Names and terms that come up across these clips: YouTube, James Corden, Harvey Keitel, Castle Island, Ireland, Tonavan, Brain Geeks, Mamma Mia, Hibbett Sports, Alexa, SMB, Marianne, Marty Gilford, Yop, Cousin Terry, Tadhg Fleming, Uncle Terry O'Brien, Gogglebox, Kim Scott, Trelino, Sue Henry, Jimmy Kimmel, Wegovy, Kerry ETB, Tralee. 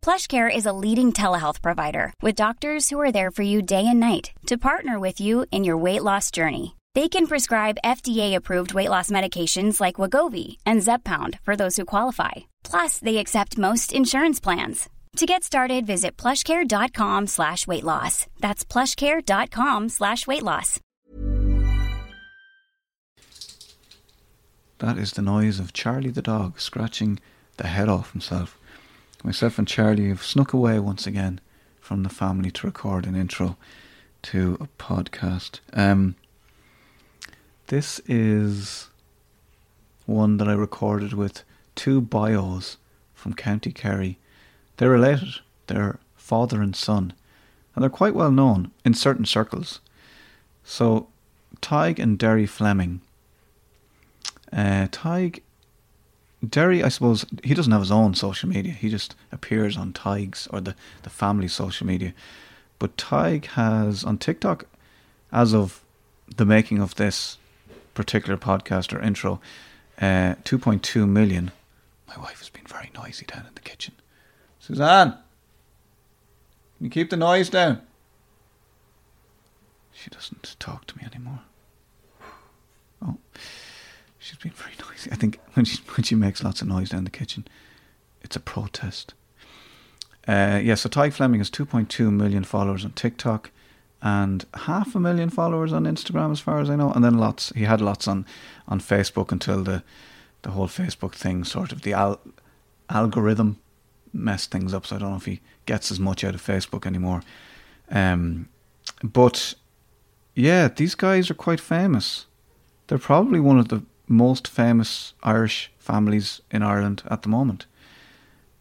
PlushCare is a leading telehealth provider with doctors who are there for you day and night to partner with you in your weight loss journey. They can prescribe FDA-approved weight loss medications like Wegovy and Zepbound for those who qualify. Plus, they accept most insurance plans. To get started, visit plushcare.com/weightloss. That's plushcare.com/weightloss. That is the noise of Charlie the dog scratching the head off himself. Myself and Charlie have snuck away once again from the family to record an intro to a podcast. This is one that I recorded with two bios from County Kerry. They're related, they're father and son, and they're quite well known in certain circles. So, Tadhg and Derry Fleming. Derry, I suppose, he doesn't have his own social media, he just appears on Tadhg's, or the family social media. But Tadhg has, on TikTok, as of the making of this particular podcast or intro, 2.2 million. My wife has been very noisy down in the kitchen. Suzanne, can you keep the noise down? She doesn't talk to me anymore. Oh, she's been very noisy. I think when she makes lots of noise down the kitchen, it's a protest. So Tadhg Fleming has 2.2 million followers on TikTok and 500,000 followers on Instagram, as far as I know. And then lots. He had lots on Facebook until the whole Facebook thing, sort of the algorithm mess things up, so I don't know if he gets as much out of Facebook anymore. But yeah, these guys are quite famous. They're probably one of the most famous Irish families in Ireland at the moment.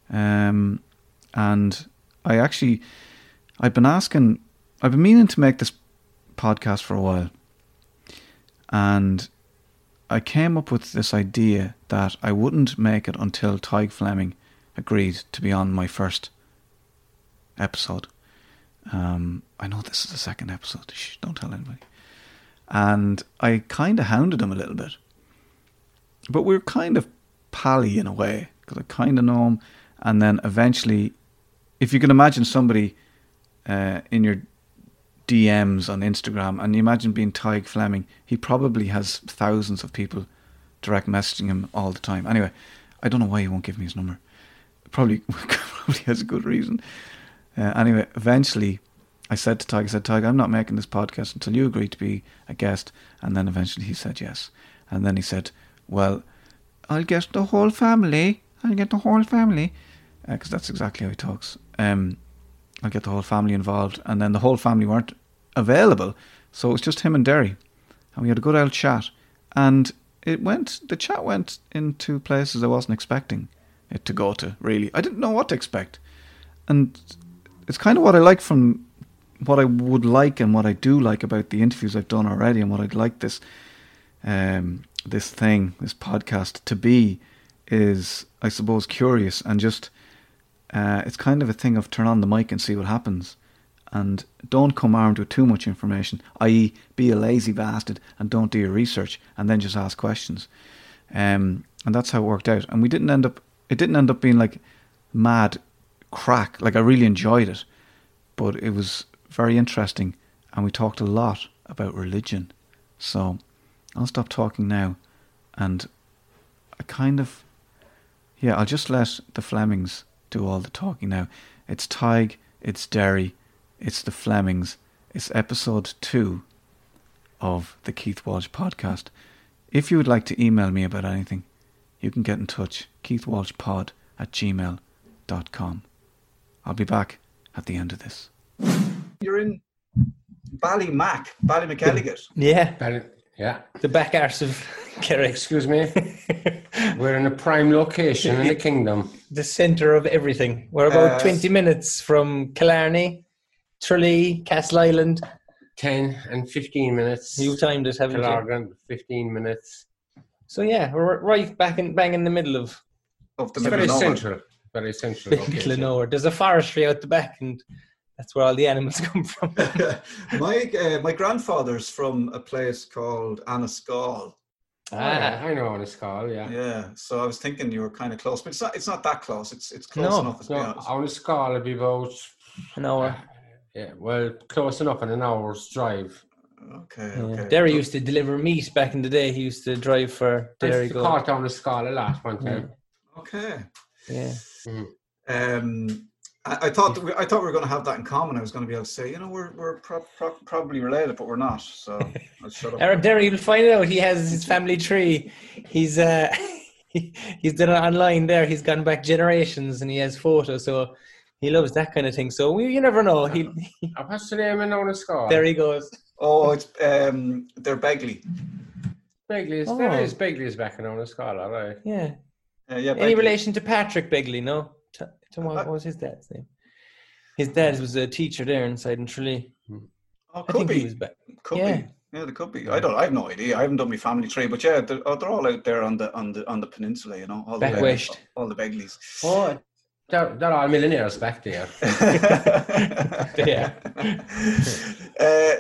And I've been meaning to make this podcast for a while, and I came up with this idea that I wouldn't make it until Tadhg Fleming agreed to be on my first episode. I know this is the second episode. Shh, don't tell anybody. And I kind of hounded him a little bit. But we're kind of pally in a way, because I kind of know him. And then eventually, if you can imagine somebody in your DMs on Instagram, and you imagine being Tadhg Fleming, he probably has thousands of people direct messaging him all the time. Anyway, I don't know why he won't give me his number. Probably has a good reason. Anyway, eventually I said to Tadhg, I'm not making this podcast until you agree to be a guest. And then eventually he said yes. And then he said, well, I'll get the whole family. Because that's exactly how he talks. I'll get the whole family involved. And then the whole family weren't available. So it was just him and Derry. And we had a good old chat. And the chat went into places I wasn't expecting it to go to, really. I didn't know what to expect. And it's kind of what I like from what I would like and what I do like about the interviews I've done already, and what I'd like this podcast to be is, I suppose, curious and just, it's kind of a thing of turn on the mic and see what happens. And don't come armed with too much information, i.e. be a lazy bastard and don't do your research and then just ask questions. And that's how it worked out. And it didn't end up being like mad crack. Like, I really enjoyed it, but it was very interesting, and we talked a lot about religion. So I'll stop talking now, and I'll just let the Flemings do all the talking now. It's Tadhg, it's Derry, it's the Flemings. It's episode 2 of the Keith Walsh podcast. If you would like to email me about anything, you can get in touch, keithwalshpod@gmail.com. I'll be back at the end of this. You're in Ballymacelligott. Yeah. Yeah. The back arse of Kerry. Excuse me. We're in a prime location in the kingdom. The centre of everything. We're about 20 minutes from Killarney, Tralee, Castle Island, 10 and 15 minutes. You timed it, haven't Killorglin, you? 15 minutes. So, yeah, we're right back in, bang in the middle of the middle of nowhere. Central. Very central. Middle of nowhere. There's a forestry out the back, and that's where all the animals come from. My grandfather's from a place called Anascaul. Ah, I know Anascaul, yeah. Yeah, so I was thinking you were kind of close, but it's not that close. It's close enough, to be honest. Anascaul would be about... an hour. Yeah, well, close enough in an hour's drive. Okay. Derry used to deliver meat back in the day. He used to drive for Derry. He caught Anascaul a lot one time. Okay. Yeah. I thought we were going to have that in common. I was going to be able to say, we're probably related, but we're not. So I'll shut up. Eric Derry, you'll find out. He has his family tree. He's he's done it online there. He's gone back generations, and he has photos. So he loves that kind of thing. So you never know. What's the name in Anascaul? There he goes. Oh, it's they're Begley. Begley is back in Anascaul, all right. Yeah. Yeah. Begley. Any relation to Patrick Begley? No. What was his dad's name? His dad was a teacher there inside in Tralee. Oh, could be. He was back. Could be. Yeah, they could be. I have no idea. I haven't done my family tree, but yeah, they're all out there on the peninsula. All back the west. All the Begleys. Oh, they're all millionaires back there. Yeah.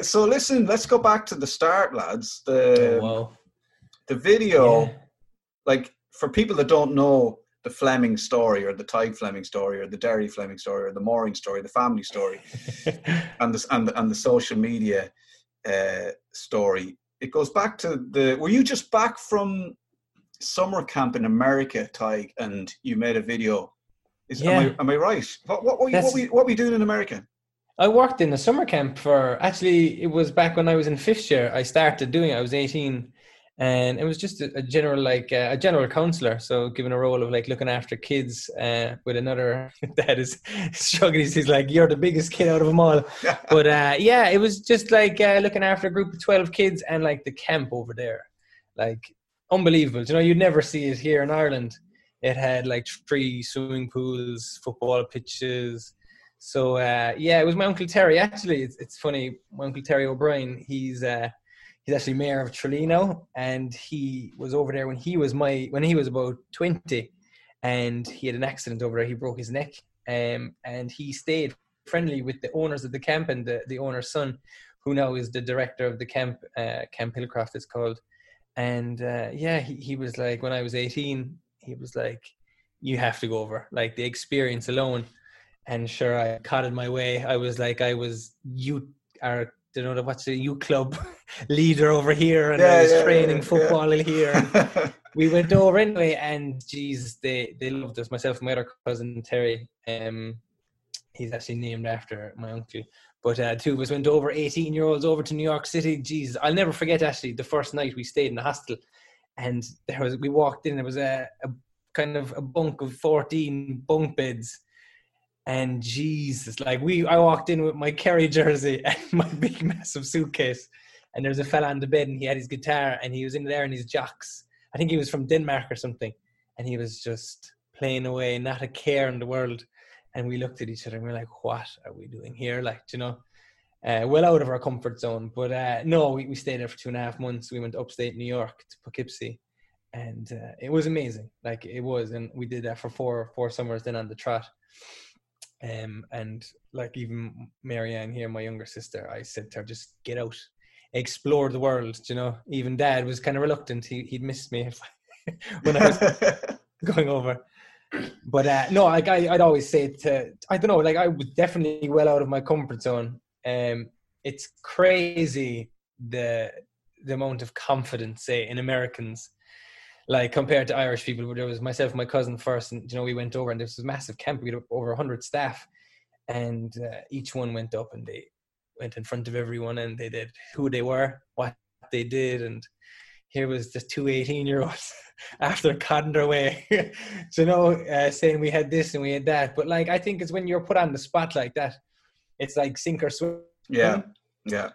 So listen, let's go back to the start, lads. The video, like for people that don't know. The Fleming story, or the Tadhg Fleming story, or the Derry Fleming story, or the Mooring story, the family story, and the social media story. It goes back to were you just back from summer camp in America, Tadhg, and you made a video? Am I right? What were you doing in America? I worked in a summer camp it was back when I was in fifth year. I started doing it. I was 18. And it was just a general counsellor, so given a role of like looking after kids with another dad is struggling. He's like, "You're the biggest kid out of them all," but it was just like looking after a group of 12 kids and like the camp over there, like unbelievable. You'd never see it here in Ireland. It had like 3 swimming pools, football pitches. So it was my Uncle Terry. Actually, it's funny. My Uncle Terry O'Brien. He's actually mayor of Trelino, and he was over there when he was about 20, and he had an accident over there. He broke his neck, and he stayed friendly with the owners of the camp and the owner's son, who now is the director of the camp, Camp Hillcroft it's called. And he was like, when I was 18, he was like, "You have to go over, like the experience alone." And sure, I caught my way. I was like, what's the U club leader over here, and I was training football here. We went over anyway, and geez, they loved us. Myself and my other cousin Terry, he's actually named after my uncle. But two of us went over, 18-year-olds over to New York City. Geez, I'll never forget actually the first night we stayed in the hostel, and we walked in. There was a kind of a bunk of 14 bunk beds. And Jesus, like I walked in with my Kerry jersey and my big massive suitcase, and there's a fella on the bed, and he had his guitar, and he was in there in his jocks. I think he was from Denmark or something, and he was just playing away, not a care in the world. And we looked at each other and we were like, "What are we doing here?" Like, well out of our comfort zone. But no, we stayed there for 2.5 months. We went upstate New York to Poughkeepsie, and it was amazing. Like it was, and we did that for four summers then on the trot. And like even Marianne here, my younger sister, I said to her, "Just get out, explore the world." Even Dad was kind of reluctant. He'd missed me when I was going over. But I'd always say I was definitely well out of my comfort zone. It's crazy the amount of confidence, say, in Americans. Like compared to Irish people, there was myself and my cousin first, and we went over, and this was a massive camp. We had over 100 staff, and each one went up, and they went in front of everyone, and they did who they were, what they did, and here was the two 18-year-olds after cutting their way, saying we had this and we had that. But like I think it's when you're put on the spot like that, it's like sink or swim. Yeah. Yeah.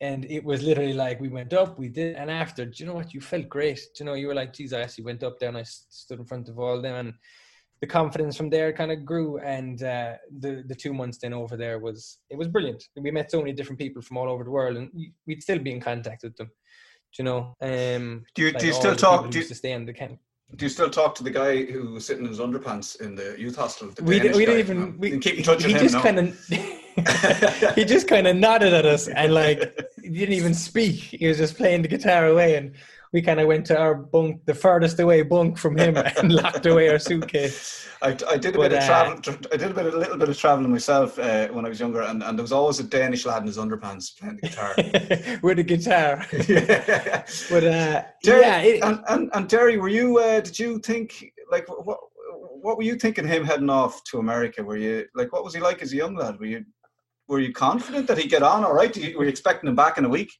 And it was literally like we went up, we did, and after, do you know what? You felt great. You were like, "Geez, I actually went up there and I stood in front of all them." And the confidence from there kind of grew, and the 2 months then over there was brilliant. We met so many different people from all over the world, and we'd still be in contact with them. Do you know? Do you still talk to the guy who was sitting in his underpants in the youth hostel? We didn't keep in touch with him. He just kind of nodded at us and he didn't even speak. He was just playing the guitar away, and we kind of went to our bunk, the furthest away bunk from him, and locked away our suitcase. I did a little bit of traveling myself when I was younger, and there was always a Danish lad in his underpants playing the guitar. With a guitar. Yeah. But Derry, yeah. And Derry, were you? Did you think what were you thinking him heading off to America? Were you what was he like as a young lad? Were you confident that he'd get on all right? Were you expecting him back in a week?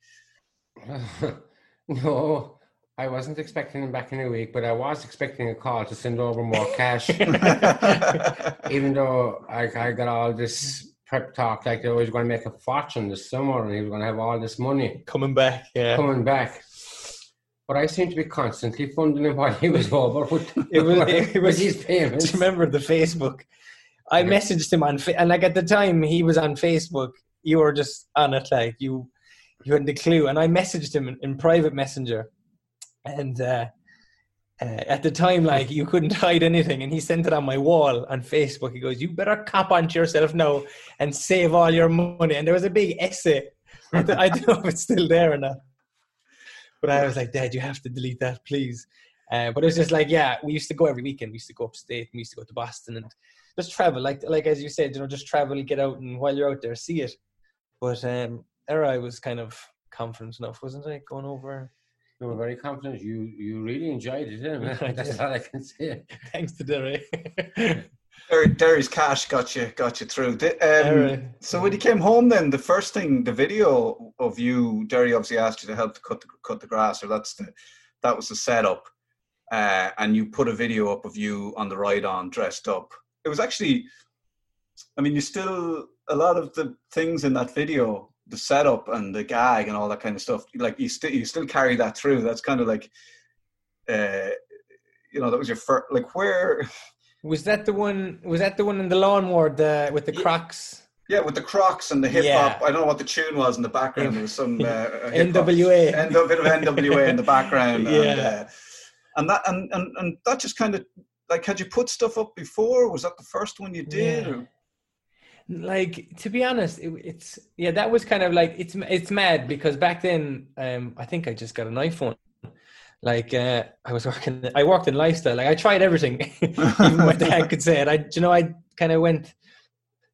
No. I wasn't expecting him back in a week, but I was expecting a call to send over more cash. Even though I got all this prep talk, they was going to make a fortune this summer and he was going to have all this money. Coming back. But I seemed to be constantly funding him while he was over. It was his payments. Remember the Facebook? I messaged him on, and at the time he was on Facebook, you were just on it, you hadn't a clue. And I messaged him in private messenger. And at the time, you couldn't hide anything. And he sent it on my wall on Facebook. He goes, "You better cop onto yourself now and save all your money." And there was a big essay. I don't know if it's still there or not. But I was like, "Dad, you have to delete that, please." But it was just we used to go every weekend. We used to go upstate. We used to go to Boston and just travel. Like as you said, just travel, get out, and while you're out there, see it. But I was kind of confident enough, wasn't I, going over? You were very confident. You really enjoyed it, didn't you? That's all I can say. Thanks to Derry. Derry's cash got you through. So when you came home, then the first thing, the video of you, Derry obviously asked you to help to cut the grass, or that was the setup, and you put a video up of you on the ride on, dressed up. It was actually, a lot of the things in that video, the setup and the gag and all that kind of stuff, you still carry that through. That's kind of that was your first, where... Was that the one in the lawnmower with the Crocs? Yeah, with the Crocs and the hip-hop. Yeah. I don't know what the tune was in the background. There was some... NWA. A bit of NWA in the background. Yeah. And that just kind of, had you put stuff up before? Was that the first one you did? Yeah. To be honest, it's that was kind of it's mad, because back then I think I just got an iPhone. I worked in lifestyle. I tried everything. Even my dad could say it. I kind of went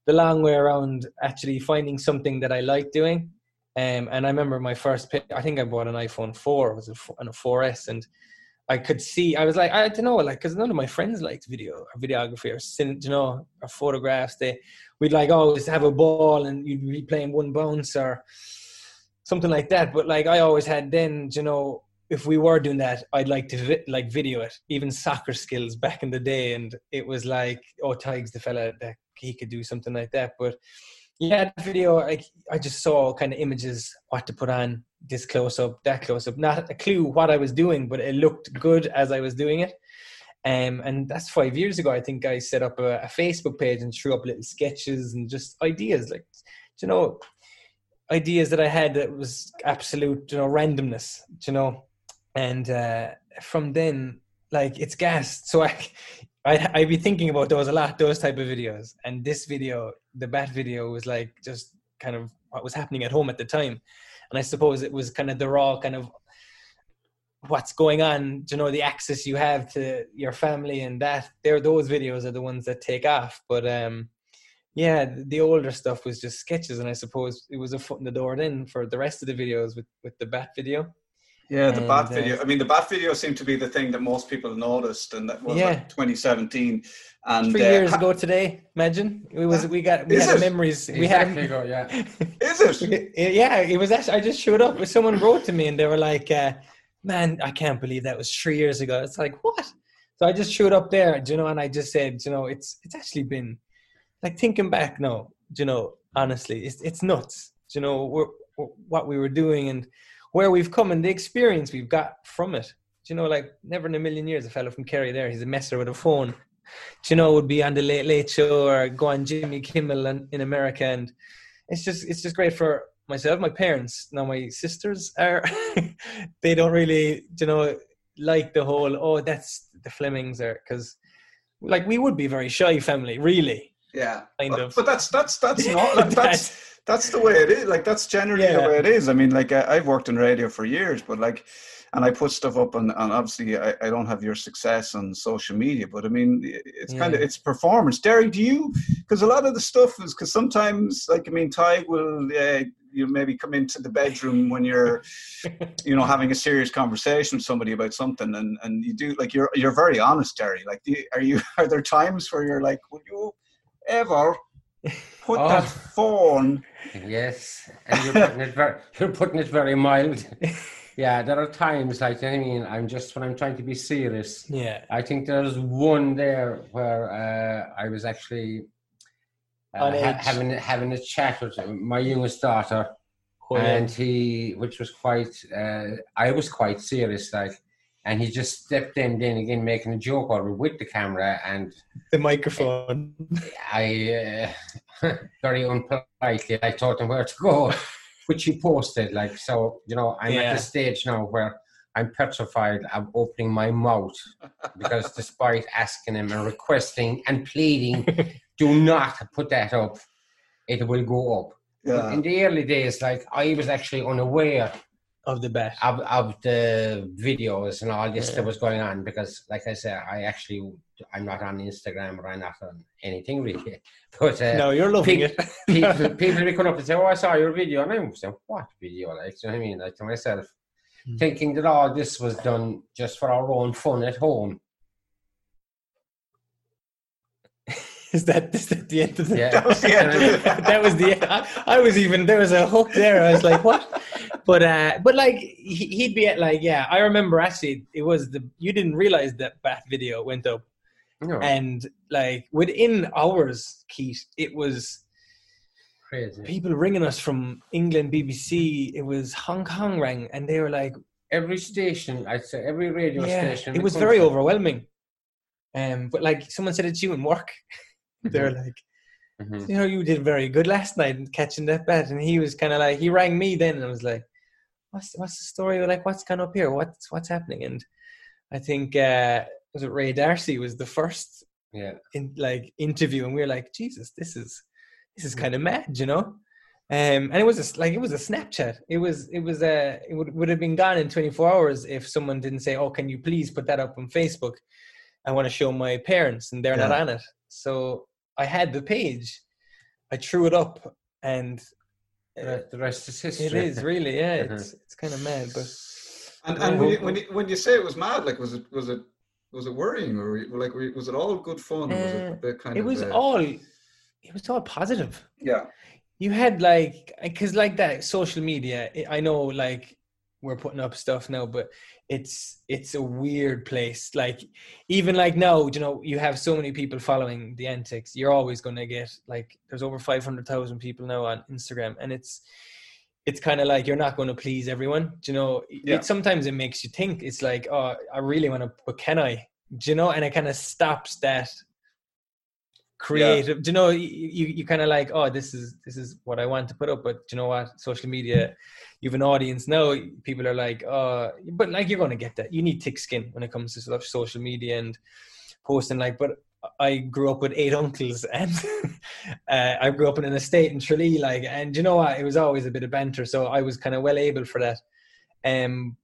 the long way around actually finding something that I liked doing. And I remember my first pick, I think I bought an iPhone 4, it was a 4S, and I could see, I was like, I don't know, because none of my friends liked video or videography or photographs. We'd always have a ball and you'd be playing one bounce or something like that. But I always had then, if we were doing that, I'd like to video it, even soccer skills back in the day. And it was Tadhg's the fella that he could do something like that. But yeah, the video, I just saw kind of images, what to put on, this close-up, that close-up, not a clue what I was doing, but it looked good as I was doing it. And that's 5 years ago, I think I set up a Facebook page and threw up little sketches and just ideas, ideas that I had that was absolute, randomness, And from then, it's gassed. So I'd be thinking about those a lot, those type of videos. And this video, the bat video, was just kind of what was happening at home at the time. And I suppose it was kind of the raw kind of what's going on, the access you have to your family, and that those videos are the ones that take off. But the older stuff was just sketches. And I suppose it was a foot in the door then for the rest of the videos with the bat video. Yeah, the bat video. The bat video seemed to be the thing that most people noticed, and that was 2017. And 3 years ago today, imagine we had memories. Ago, yeah. Is it? Yeah, it was. Actually, I just showed up. Someone wrote to me, and they were like, "Man, I can't believe that was 3 years ago." It's like, what? So I just showed up there, and I just said, it's actually been thinking back now, honestly, it's nuts, what we were doing and where we've come and the experience we've got from it. Never in a million years, a fellow from Kerry there, he's a messer with a phone. you know, would be on the Late Late Show or go on Jimmy Kimmel in America. And it's just great for myself, my parents. Now my sisters are, they don't really, you know, like the whole, oh, that's the Flemings are, because like we would be very shy family, really. Yeah. Kind of. But that's not, like, that's the way it is. Like that's generally the way it is. I mean, like I've worked in radio for years, but like, and I put stuff up and obviously I don't have your success on social media, but I mean, it's kind of, it's performance. Derry, do you, because a lot of the stuff is, because sometimes like, I mean, Tadhg will, you maybe come into the bedroom when you're, you know, having a serious conversation with somebody about something, and you do, like, you're very honest, Derry. Like, are there times where you're like, will you ever put that phone? Yes, and you're putting it very mild. Yeah, there are times, like, I mean, I'm just, when I'm trying to be serious. Yeah. I think there's one there where I was actually having a chat with my youngest daughter, and which was quite, I was quite serious, like, and he just stepped in again, making a joke over with the camera and the microphone. I very unpolitely, I told him where to go, which he posted, like, so, you know, I'm at the stage now where I'm petrified of opening my mouth, because despite asking him and requesting and pleading, do not put that up, it will go up. Yeah. But in the early days, like, I was actually unaware of the videos and all this that was going on, because, like I said, I'm not on Instagram, or I'm not on anything really. But no, you're loving it. people be coming up and say, "Oh, I saw your video," and I'm saying, "What video?" Like, you know what I mean? Like, to myself, thinking that all this was done just for our own fun at home. Is that the end of the? Yeah. That was the end. I was even, there was a hook there. I was like, what? But like he'd be at, like, yeah. I remember actually it was you didn't realize that Bath video went up, no. And like within hours, Keith, it was crazy. People ringing us from England, BBC. It was Hong Kong rang, and they were like every station. I'd say every radio station. It was very overwhelming. But like someone said it to you in work. They're like, you know, you did very good last night in catching that bat. And he was kind of like, he rang me then and I was like, what's the story? Like, what's gone up here? What's happening? And I think, was it Ray Darcy was the first interview. And we were like, Jesus, this is kind of mad, you know? And it was a Snapchat. It would have been gone in 24 hours if someone didn't say, oh, can you please put that up on Facebook? I want to show my parents, and they're not on it. So I had the page, I threw it up, and the rest is history. It is really, it's kind of mad. But and when you say it was mad, like was it worrying, or like was it all good fun? It was all positive. Yeah, you had like, because like that social media. I know, like, we're putting up stuff now, but it's a weird place. Like, even like now, you know, you have so many people following the antics. You're always going to get, like, there's over 500,000 people now on Instagram, and it's kind of like, you're not going to please everyone. Do you know, sometimes it makes you think. It's like, oh, I really want to, but can I? Do you know? And it kind of stops that creative. Do you know? You kind of like, oh, this is what I want to put up, but do you know what? Social media, you've an audience now. People are like, but like, you're going to get that. You need thick skin when it comes to sort of social media and posting. Like, but I grew up with 8 uncles, and I grew up in an estate in Tralee, like, and do you know what? It was always a bit of banter, so I was kind of well able for that.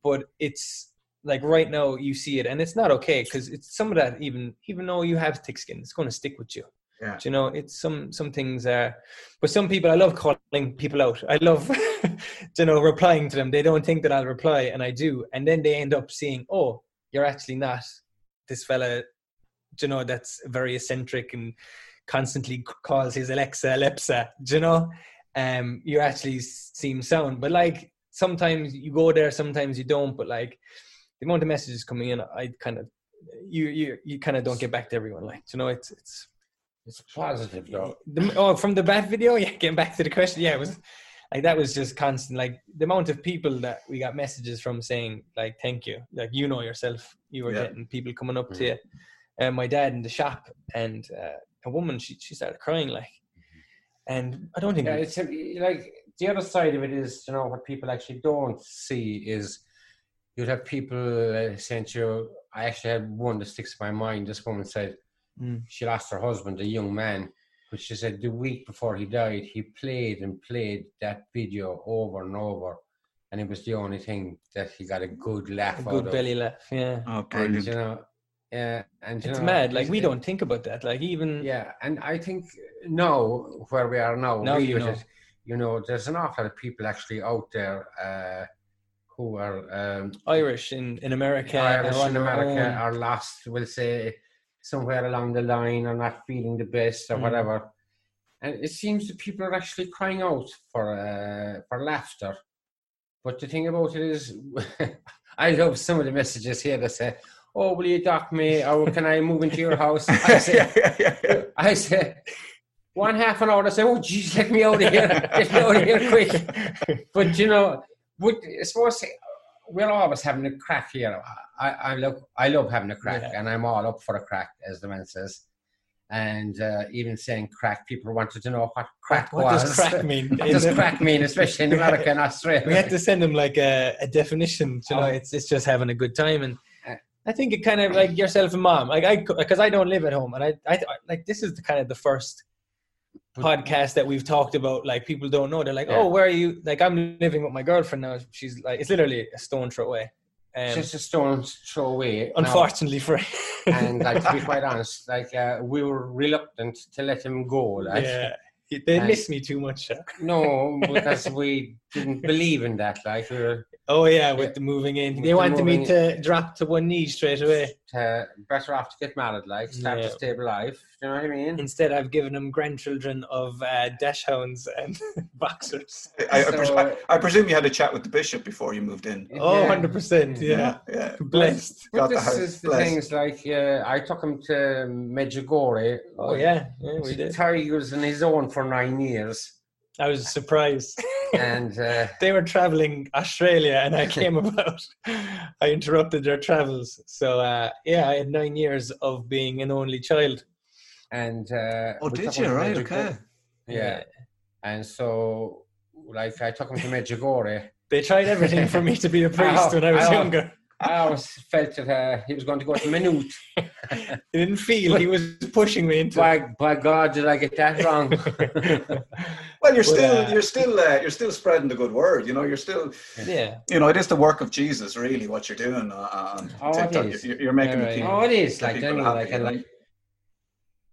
But it's like right now you see it, and it's not okay, because it's some of that. Even though you have thick skin, it's going to stick with you. Yeah. Do you know, it's some things are, but some people, I love calling people out. I love, you know, replying to them. They don't think that I'll reply, and I do. And then they end up seeing, oh, you're actually not this fella, you know, that's very eccentric and constantly calls his Alexa, you know, you actually seem sound. But like, sometimes you go there, sometimes you don't, but like the amount of messages coming in, I kind of, you kind of don't get back to everyone. Like, you know, it's positive though. From the Bath video, getting back to the question, it was like, that was just constant. Like, the amount of people that we got messages from saying, like, thank you. Like, you know yourself, you were getting people coming up to you. my dad in the shop, and a woman, she started crying, like, and I don't think... Yeah, it's like, the other side of it is, you know, what people actually don't see is you'd have people saying to you, I actually had one that sticks in my mind. This woman said she lost her husband, a young man, but she said the week before he died, he played that video over and over. And it was the only thing that he got a good laugh out of. A good belly laugh, yeah. Oh, brilliant. And, you know, yeah, and it's mad. Like, we don't think about that. Like, even... Yeah, and I think now, where we are now... Now you know. You know, there's an awful lot of people actually out there who are... Irish in America. Irish in America are lost, we'll say, somewhere along the line, or not feeling the best, or whatever. And it seems that people are actually crying out for laughter. But the thing about it is, I love some of the messages here that say, oh, will you adopt me? Or can I move into your house? I say, I say, one half an hour, I say, oh, geez, let me out of here. Get me out of here quick. But, you know, I suppose we're always having a crack here. I love having a crack, and I'm all up for a crack, as the man says. And even saying crack, people wanted to know what crack was. What does crack mean? What does crack mean, especially in America and Australia? We had to send them like a definition. You know, it's just having a good time. And I think it kind of like yourself and mom, like because I don't live at home, and I like this is the kind of the first podcast that we've talked about. Like people don't know. They're like, oh, where are you? Like I'm living with my girlfriend now. She's like, it's literally a stone throw away. Just a stone's throw away. Unfortunately for and like to be quite honest, like we were reluctant to let him go. Like, yeah, they missed me too much. Huh? No, because we didn't believe in that. Like, we were, with the moving in, they wanted me to drop to one knee straight away. Better off to get married, like start a stable life. You know what I mean? Instead, I've given them grandchildren of dash hounds and boxers. I presume you had a chat with the bishop before you moved in. Oh, 100%. Yeah. Blessed. But this is the things like I took him to Medjugorje. Oh yeah, we did. Terry was on his own for 9 years. I was surprised. And they were traveling Australia and I came about. I interrupted their travels. So, I had 9 years of being an only child. And did you? Right, okay. Yeah. And so, like, I took him to Medjugorje. They tried everything for me to be a priest when I was younger. I always felt that he was going to go to Minute. I didn't feel he was pushing me into. By God, did I get that wrong? Well, you're still spreading the good word. You know, you're still. Yeah. You know, it is the work of Jesus, really, what you're doing on TikTok. It is. You're making the people. Oh, it is like anyway, happy,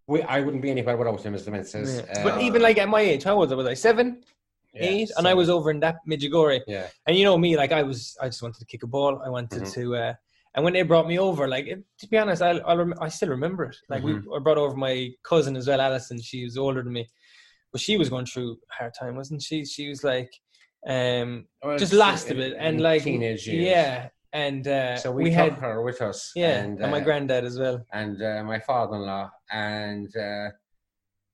like. I wouldn't be anywhere without him, as the man says. Yeah. But even like at my age, how old was I? 7. 8, and I was over in that Medjugorje. Yeah. And you know me, like I just wanted to kick a ball. I wanted to, and when they brought me over, like to be honest, I still remember it. Like I brought over my cousin as well, Alison. She was older than me, but she was going through a hard time, wasn't she? She was like, just lost a bit, and like teenage years. Yeah. And so we had her with us. Yeah, and my granddad as well, and my father-in-law, and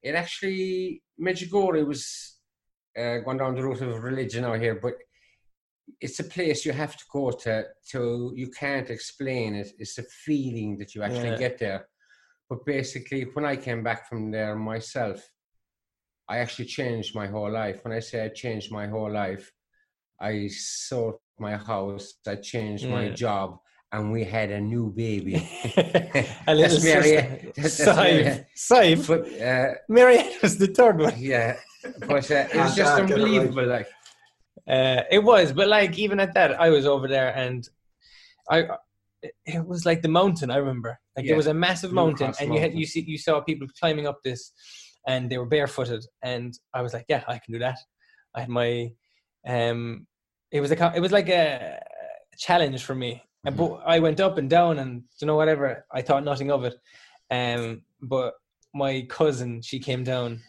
it actually Medjugorje was. Going down the route of religion out here, but it's a place you have to go to you can't explain it. It's a feeling that you actually get there. But basically, when I came back from there myself, I actually changed my whole life. When I say I changed my whole life, I sold my house, I changed my job, and we had a new baby. A little sister. That's Marianne. But, Marianne was the third one. Yeah. But it was just unbelievable. Like it was, but like even at that, I was over there, and it was like the mountain. I remember, like there was a massive mountain, and you saw people climbing up this, and they were barefooted, and I was like, yeah, I can do that. I had my, it was like a challenge for me, and but I went up and down, and you know whatever. I thought nothing of it, but my cousin, she came down.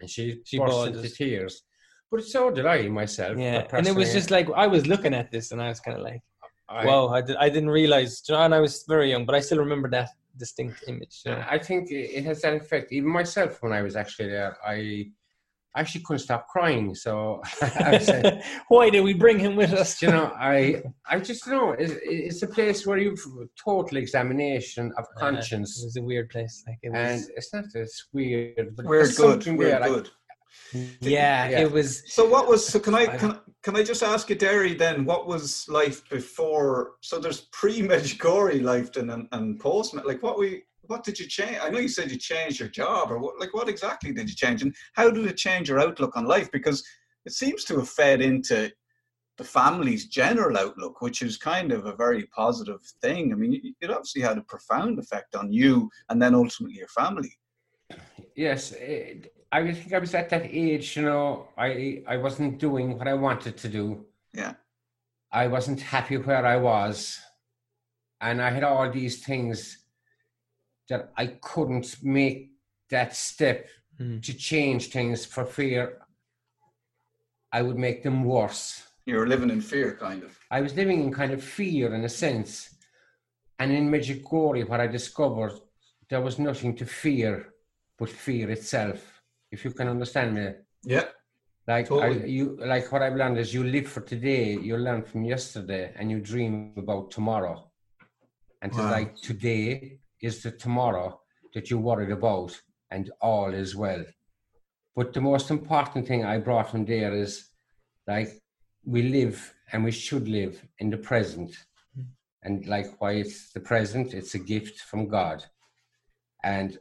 And she burst into tears. But so did I myself. Yeah, and it was just like, I was looking at this and I was kind of like, wow, I didn't realize. And I was very young, but I still remember that distinct image. You know? I think it has that effect. Even myself, when I was actually there, I I actually couldn't stop crying. So I said, why did we bring him with us? You know, I just know it's a place where you've total examination of conscience. It was a weird place. Like it was, and it's not that it's weird, but we're good. We're good. Yeah, it was. So what was, so can I just ask you, Derry, then, what was life before? So there's pre-Medjugorje life then and post, like what did you change? I know you said you changed your job, or what exactly did you change? And how did it change your outlook on life? Because it seems to have fed into the family's general outlook, which is kind of a very positive thing. I mean, it obviously had a profound effect on you and then ultimately your family. Yes, I think I was at that age, you know, I wasn't doing what I wanted to do. Yeah. I wasn't happy where I was. And I had all these things that I couldn't make that step to change things for fear I would make them worse. You were living in fear, kind of. I was living in kind of fear, in a sense. And in Medjugorje, what I discovered, there was nothing to fear but fear itself, if you can understand me. Yeah. Like totally. Like what I've learned is you live for today, you learn from yesterday, and you dream about tomorrow. And it's like today is the tomorrow that you're worried about, and all is well. But the most important thing I brought from there is, like, we live and we should live in the present. And like, why it's the present, it's a gift from God. And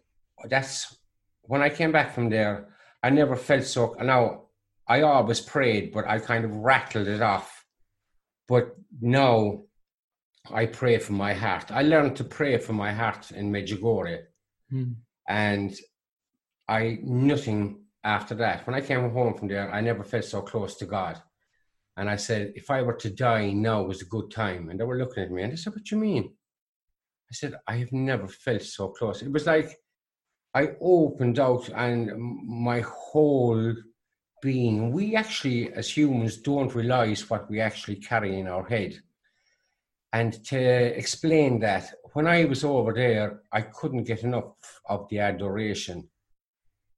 that's when I came back from there, I never felt so. Now, I always prayed, but I kind of rattled it off. But now, I pray from my heart. I learned to pray from my heart in Medjugorje. And nothing after that. When I came home from there, I never felt so close to God. And I said, if I were to die, now was a good time. And they were looking at me and they said, what do you mean? I said, I have never felt so close. It was like I opened out and my whole being. We actually, as humans, don't realize what we actually carry in our head. And to explain that, when I was over there, I couldn't get enough of the adoration.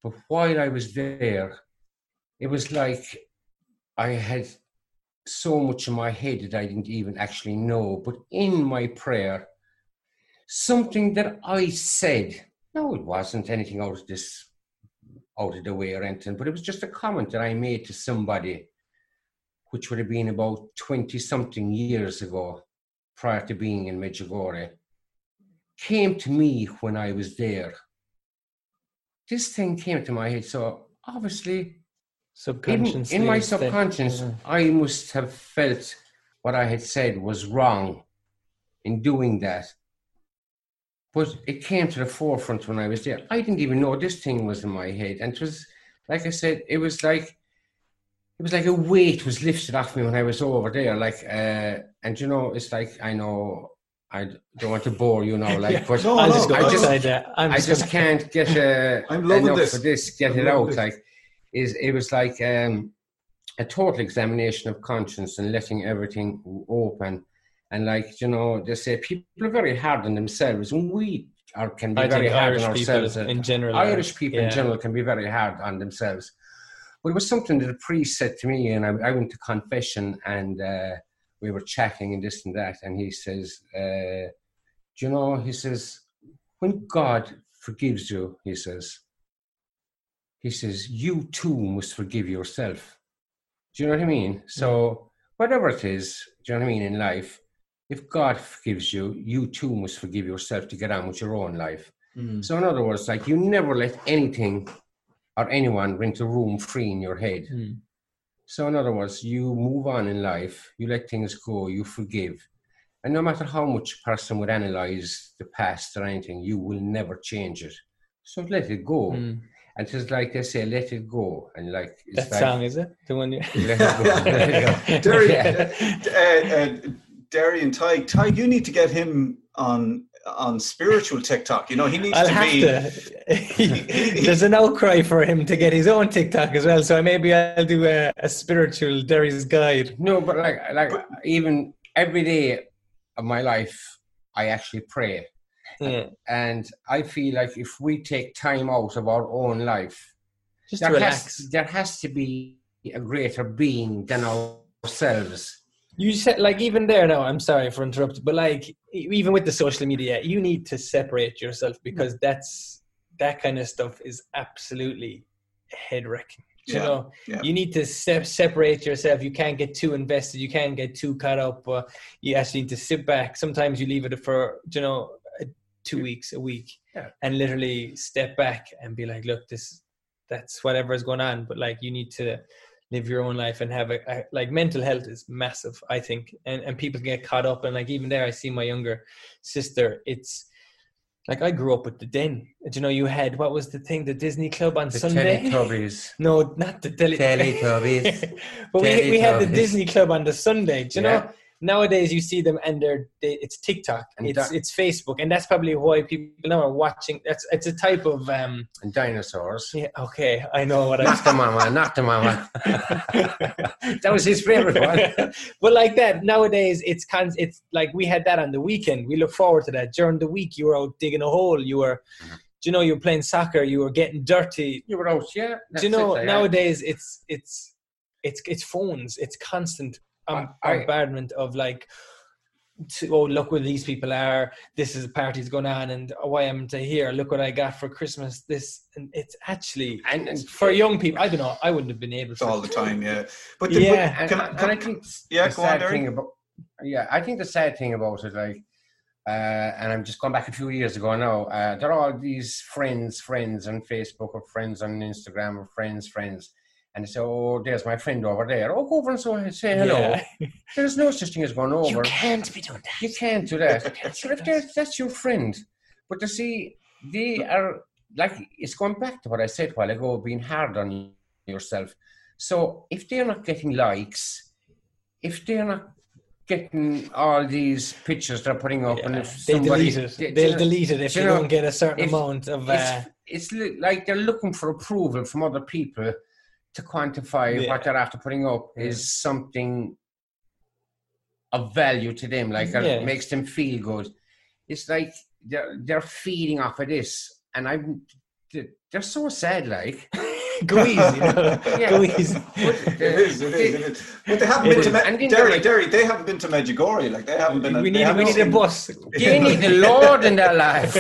But while I was there, it was like I had so much in my head that I didn't even actually know. But in my prayer, something that I said, no, it wasn't anything out of the way or anything, but it was just a comment that I made to somebody, which would have been about 20-something years ago, prior to being in Medjugorje, came to me when I was there. This thing came to my head. So obviously, in my subconscious, I must have felt what I had said was wrong in doing that. But it came to the forefront when I was there. I didn't even know this thing was in my head. And it was, like I said, it was like a weight was lifted off me when I was over there. Like, and you know, it's like, I know, I don't want to bore you now, like, yeah, but no, I just can't get enough this. For this, get I'm it out. This. Like, it was like a total examination of conscience and letting everything open. And like, you know, they say people are very hard on themselves, and Irish people in general can be very hard on themselves. But it was something that the priest said to me, and I went to confession, and we were chatting and this and that, and he says, do you know, he says, when God forgives you, he says, you too must forgive yourself. Do you know what I mean? So whatever it is, do you know what I mean, in life, if God forgives you, you too must forgive yourself to get on with your own life. So in other words, like, you never let anything or anyone rent a room free in your head. So in other words, you move on in life, you let things go, you forgive. And no matter how much a person would analyze the past or anything, you will never change it. So let it go. And it's like they say, let it go. And like, it's that like, song, is it? The one you... Let it go. Derry and Tadhg. Tadhg, you need to get him on spiritual TikTok, you know, he needs there's an outcry for him to get his own TikTok as well. So maybe I'll do a spiritual Derry's guide. No, but like even every day of my life, I actually pray, and I feel like if we take time out of our own life Just to relax. There has to be a greater being than ourselves. You said, like, even there now, I'm sorry for interrupting, but like, even with the social media, you need to separate yourself, because that's, that kind of stuff is absolutely head-wrecking. You know, you need to separate yourself. You can't get too invested. You can't get too caught up. You actually need to sit back. Sometimes you leave it for, you know, 2 weeks, a week, and literally step back and be like, look, this, that's whatever is going on. But like, you need to live your own life and have a like, mental health is massive, I think. And people get caught up. And like, even there, I see my younger sister. It's, like, I grew up with the Den. Do you know, you had, what was the thing, the Disney Club on the Sunday? The Teletubbies. No, not the Teletubbies. But we had the Disney Club on the Sunday. Do you know? Nowadays, you see them, and it's TikTok. And it's Facebook. And that's probably why people now are watching. It's a type of... and dinosaurs. Yeah, okay, I know what I... Not the mama, not the mama. That was his favorite one. But like that, nowadays, it's like, we had that on the weekend. We look forward to that. During the week, you were out digging a hole. You were... Do you know, you were playing soccer. You were getting dirty. You were out, yeah. Do you know, nowadays, it's phones. It's constant... bombardment of like, oh, look where these people are, this is a party's going on, and why am I here, look what I got for Christmas, this, and it's actually, and for young people, I don't know, I wouldn't have been able to all the time, but I think the sad thing about, I think the sad thing about it, like, and I'm just going back a few years ago now, there are all these friends on Facebook, or friends on Instagram, or friends. And so, there's my friend over there. Oh, go over and say hello. Yeah. There's no such thing as going over. You can't be doing that. You can't do that. Sure, if that's your friend. But you see, they are, like, it's going back to what I said a while ago, being hard on yourself. So if they're not getting likes, if they're not getting all these pictures they're putting up, and if somebody... They'll delete it if you don't get a certain amount of... It's like they're looking for approval from other people. To quantify what they're after putting up is something of value to them, like it makes them feel good. It's like they're feeding off of this, and they're so sad. Like, go easy, go easy. It is. But they haven't been to Derry. They haven't been to Medjugorje. Like, they haven't been. We need a bus. They need the Lord in their life.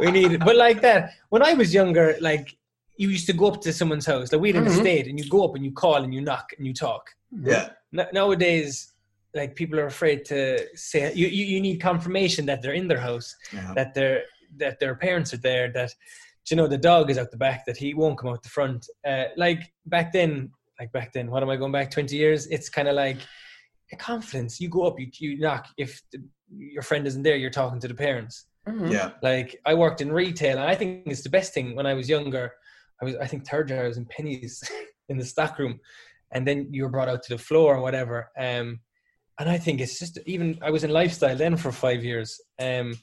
We need, but like that. When I was younger, like. You used to go up to someone's house, like we'd an estate, and you go up and you call and you knock and you talk. Yeah. Nowadays, like, people are afraid to say. You need confirmation that they're in their house, that their parents are there, that, you know, the dog is out the back, that he won't come out the front. Like back then, what am I going back 20 years? It's kind of like a confidence. You go up, you knock. If your friend isn't there, you're talking to the parents. Mm-hmm. Yeah. Like, I worked in retail, and I think it's the best thing. When I was younger. I think third year I was in Pennies in the stockroom, and then you were brought out to the floor or whatever. And I think it's just, even I was in lifestyle then for 5 years. And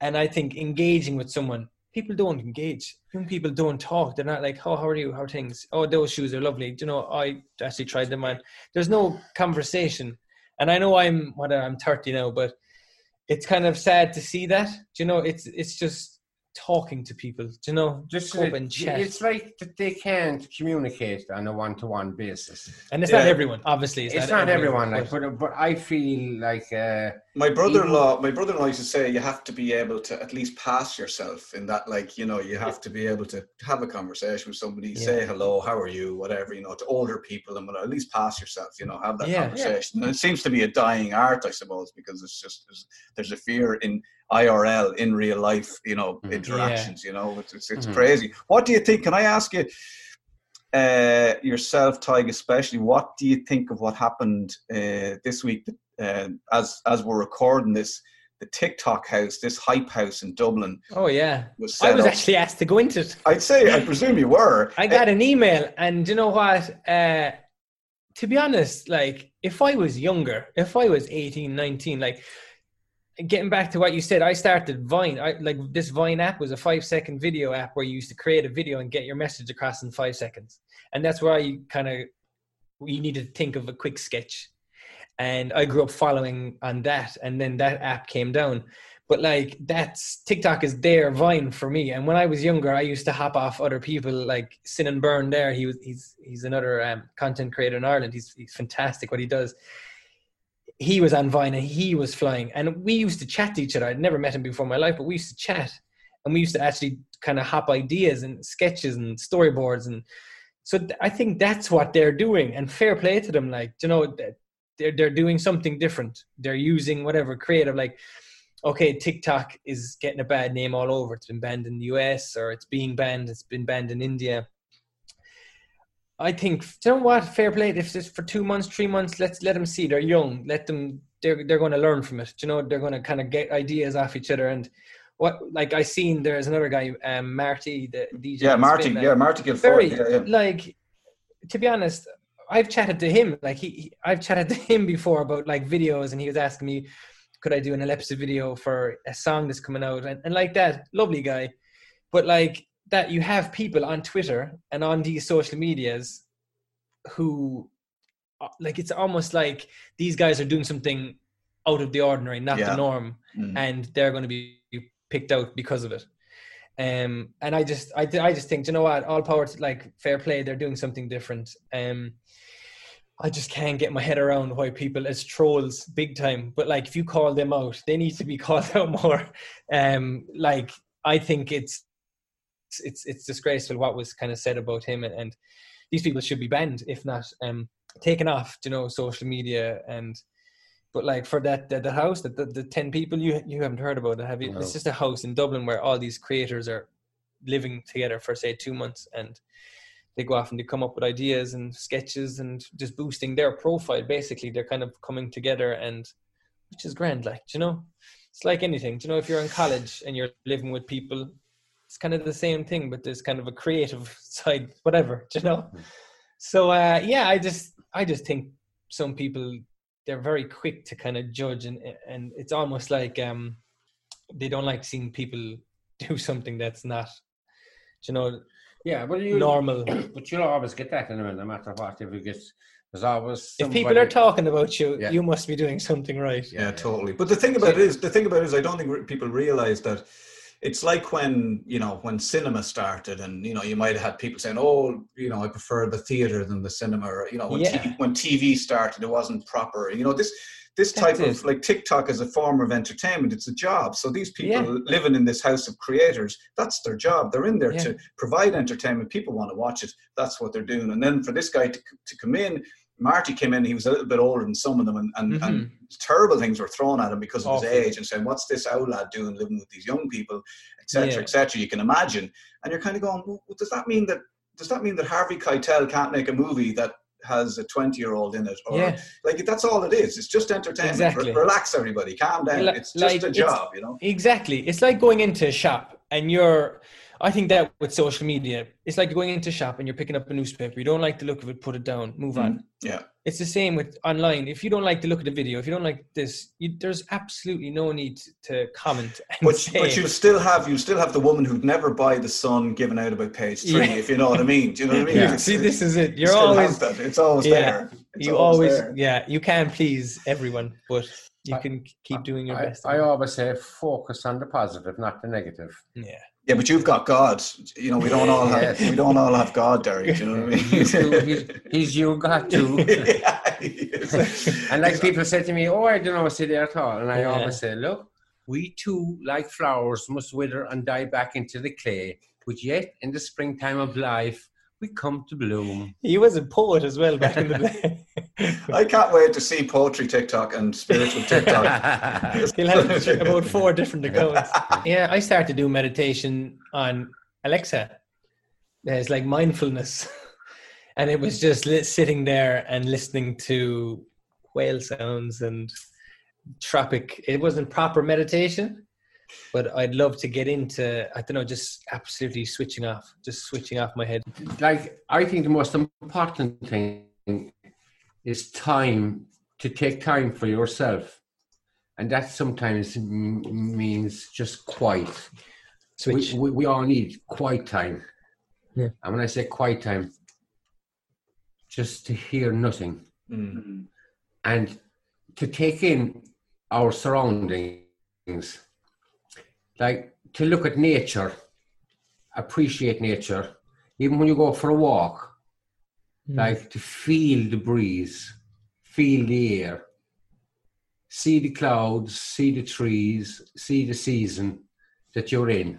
I think engaging with someone, people don't engage. People don't talk. They're not like, oh, how are you? How are things? Oh, those shoes are lovely. Do you know, I actually tried them on. There's no conversation. And I know I'm 30 now, but it's kind of sad to see that. Do you know, it's just, talking to people, you know, just open chat. It's like that they can't communicate on a one-to-one basis, and it's not everyone, obviously. It's not everyone, like, but I feel like my brother-in-law used to say, you have to be able to at least pass yourself in that, like, you know, you have to be able to have a conversation with somebody, say hello, how are you, whatever, you know, to older people, and at least pass yourself, you know, have that conversation. And it seems to be a dying art, I suppose, because it's just there's a fear in IRL, in real life, you know, interactions, you know, it's crazy. What do you think, can I ask you, yourself, Tadhg, especially, what do you think of what happened this week, as we're recording this, the TikTok house, this hype house in Dublin. Oh, yeah. I was actually asked to go into it. I presume you were. I got an email, and you know what, to be honest, like, if I was younger, if I was 18, 19, like, getting back to what you said, I started Vine. This Vine app was a 5-second video app where you used to create a video and get your message across in 5 seconds. And that's where you need to think of a quick sketch. And I grew up following on that. And then that app came down. But like, that's TikTok is their Vine for me. And when I was younger, I used to hop off other people like Sin and Burn. There, he's another content creator in Ireland. He's fantastic what he does. He was on Vine and he was flying, and we used to chat to each other. I'd never met him before in my life, but we used to chat, and we used to actually kind of hop ideas and sketches and storyboards. And so I think that's what they're doing, and fair play to them. Like, you know, they're doing something different. They're using whatever creative, like, okay, TikTok is getting a bad name all over. It's been banned in the US, or it's been banned in India. I think, you know what, fair play. If it's for 2 months, 3 months, let's let them see. They're young. They're going to learn from it. You know, they're going to kind of get ideas off each other. And what, like, I seen there's another guy, Marty, the DJ. Yeah, Marty. Yeah, Marty Gilford. Yeah. Like, to be honest, I've chatted to him. Like, I've chatted to him before about like videos, and he was asking me, could I do an Alexa video for a song that's coming out? And like that, lovely guy. But like that, you have people on Twitter and on these social medias who, like, it's almost like these guys are doing something out of the ordinary, not the norm. Mm. And they're going to be picked out because of it. And I just think, you know what, all power to, like, fair play. They're doing something different. I just can't get my head around why people as trolls big time, but like, if you call them out, they need to be called out more. Like, I think it's disgraceful what was kind of said about him, and these people should be banned, if not taken off, you know, social media. And but like, for that, the house, that the 10 people, you haven't heard about it, have you? No. It's just a house in Dublin where all these creators are living together for, say, 2 months, and they go off and they come up with ideas and sketches and just boosting their profile. Basically, they're kind of coming together, and which is grand. Like, you know, it's like anything, you know, if you're in college and you're living with people, it's kind of the same thing, but there's kind of a creative side, whatever, you know? So yeah, I just think some people, they're very quick to kind of judge, and it's almost like they don't like seeing people do something that's not, you know, yeah, but normal. But you'll always get that in a minute, no matter what. If you get, there's always somebody, if people are talking about you, you must be doing something right. Yeah, totally. But the thing about it is, I don't think people realize that it's like when, you know, when cinema started, and, you know, you might have had people saying, oh, you know, I prefer the theater than the cinema. Or, you know, when TV started, it wasn't proper. You know, this type of, like, TikTok is a form of entertainment. It's a job. So these people living in this house of creators, that's their job. They're in there to provide entertainment. People want to watch it. That's what they're doing. And then for this guy to come in, Marty came in, he was a little bit older than some of them, and terrible things were thrown at him because of his age, and saying, what's this owl lad doing living with these young people, etc. You can imagine. And you're kind of going, well, does that mean that Harvey Keitel can't make a movie that has a 20-year-old in it? Or like, that's all it is. It's just entertainment. Exactly. Relax, everybody. Calm down. It's just like, a job, you know? Exactly. It's like going into a shop and I think that with social media, it's like going into a shop and you're picking up a newspaper. You don't like the look of it, put it down, move on. Yeah. It's the same with online. If you don't like the look of the video, if you don't like this, there's absolutely no need to comment. But you still have the woman who'd never buy The Sun given out about page 3, if you know what I mean. Do you know what I mean? Yeah. See, this is it. It's always there. You can't please everyone, but you can keep doing your best. I always say focus on the positive, not the negative. Yeah. Yeah, but you've got God. You know, we don't all have God, Derry. Do you know what I mean? He's your God too. And like, people say to me, I don't know what to say there at all. And I always say, look, we too, like flowers, must wither and die back into the clay, but yet in the springtime of life, we come to bloom. He was a poet as well back in the day. I can't wait to see poetry TikTok and spiritual TikTok. He'll have about 4 different accounts. Yeah, I started doing meditation on Alexa. It's like mindfulness. And it was just sitting there and listening to whale sounds and tropic. It wasn't proper meditation. But I'd love to get into, I don't know, just absolutely switching off my head. Like, I think the most important thing is time, to take time for yourself. And that sometimes means just quiet. We all need quiet time. Yeah. And when I say quiet time, just to hear nothing. Mm-hmm. And to take in our surroundings. like to look at nature, appreciate nature, even when you go for a walk, like to feel the breeze, feel the air, see the clouds, see the trees, see the season that you're in.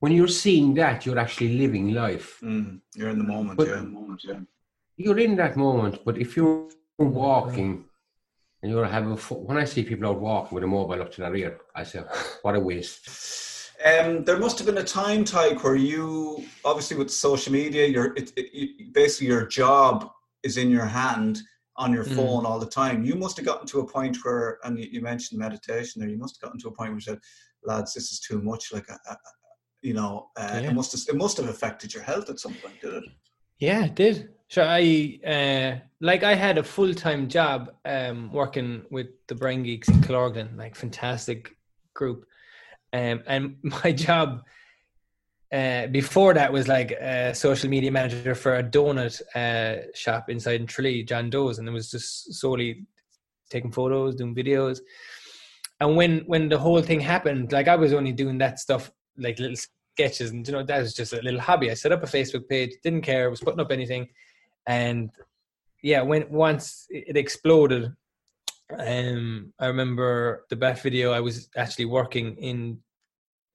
When you're seeing that, you're actually living life. You're in the moment, You're in that moment, but if you're walking and you're having... When I see people out walking with a mobile up to their ear, I say, what a waste. There must have been a time, Tadhg, where you, obviously with social media, basically your job is in your hand on your phone all the time. You must have gotten to a point where, and you mentioned meditation there, you must have gotten to a point where you said, lads, this is too much, like... It must have affected your health at some point, did it? Yeah, it did. So I had a full-time job working with the Brain Geeks in Killorglin, like fantastic group. And my job before that was like a social media manager for a donut shop inside in Tralee, John Doe's, and it was just solely taking photos, doing videos. And when the whole thing happened, like I was only doing that stuff like little sketches, and that was just a little hobby. I set up a Facebook page, didn't care, was putting up anything, and once it exploded, I remember the Bat video. I was actually working in,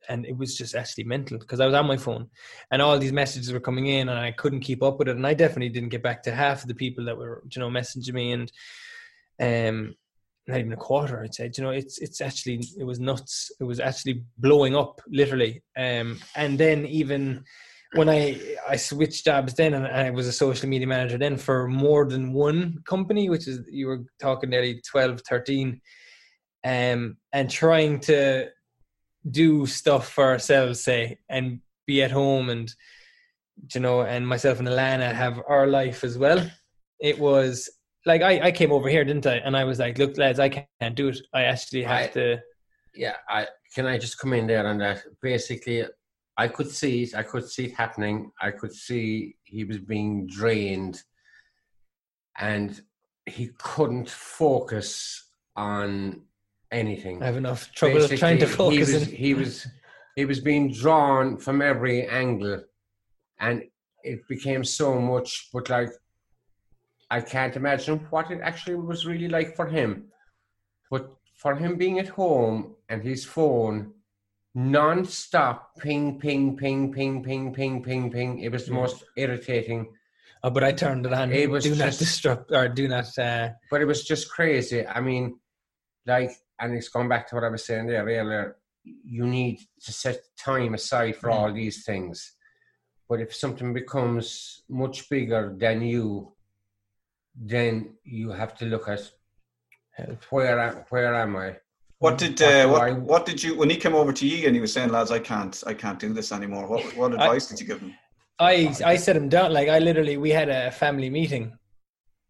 and it was just actually mental because I was on my phone, and all these messages were coming in, and I couldn't keep up with it, and I definitely didn't get back to half of the people that were messaging me, and not even a quarter, I'd say. It's actually, it was nuts. It was actually blowing up, literally. And then even when I switched jobs then, and I was a social media manager then for more than one company, which is, you were talking nearly 12, 13, and trying to do stuff for ourselves, say, and be at home and, and myself and Alana have our life as well. It was... Like I came over here, didn't I? And I was like, "Look, lads, I can't do it. I actually have to." Yeah, I just come in there on that. Basically, I could see it. I could see it happening. I could see he was being drained, and he couldn't focus on anything. I have enough trouble trying to focus. He was being drawn from every angle, and it became so much. But like, I can't imagine what it actually was really like for him. But for him being at home and his phone, non-stop, ping, ping, ping, ping, ping, ping, ping, ping. It was the most irritating. Oh, but I turned it on. It was but it was just crazy. I mean, and it's going back to what I was saying there earlier. You need to set time aside for all these things. But if something becomes much bigger than you, then you have to look at where am I? What did you, when he came over to you and he was saying, lads, I can't do this anymore. What advice did you give him? I set him down. Like we had a family meeting,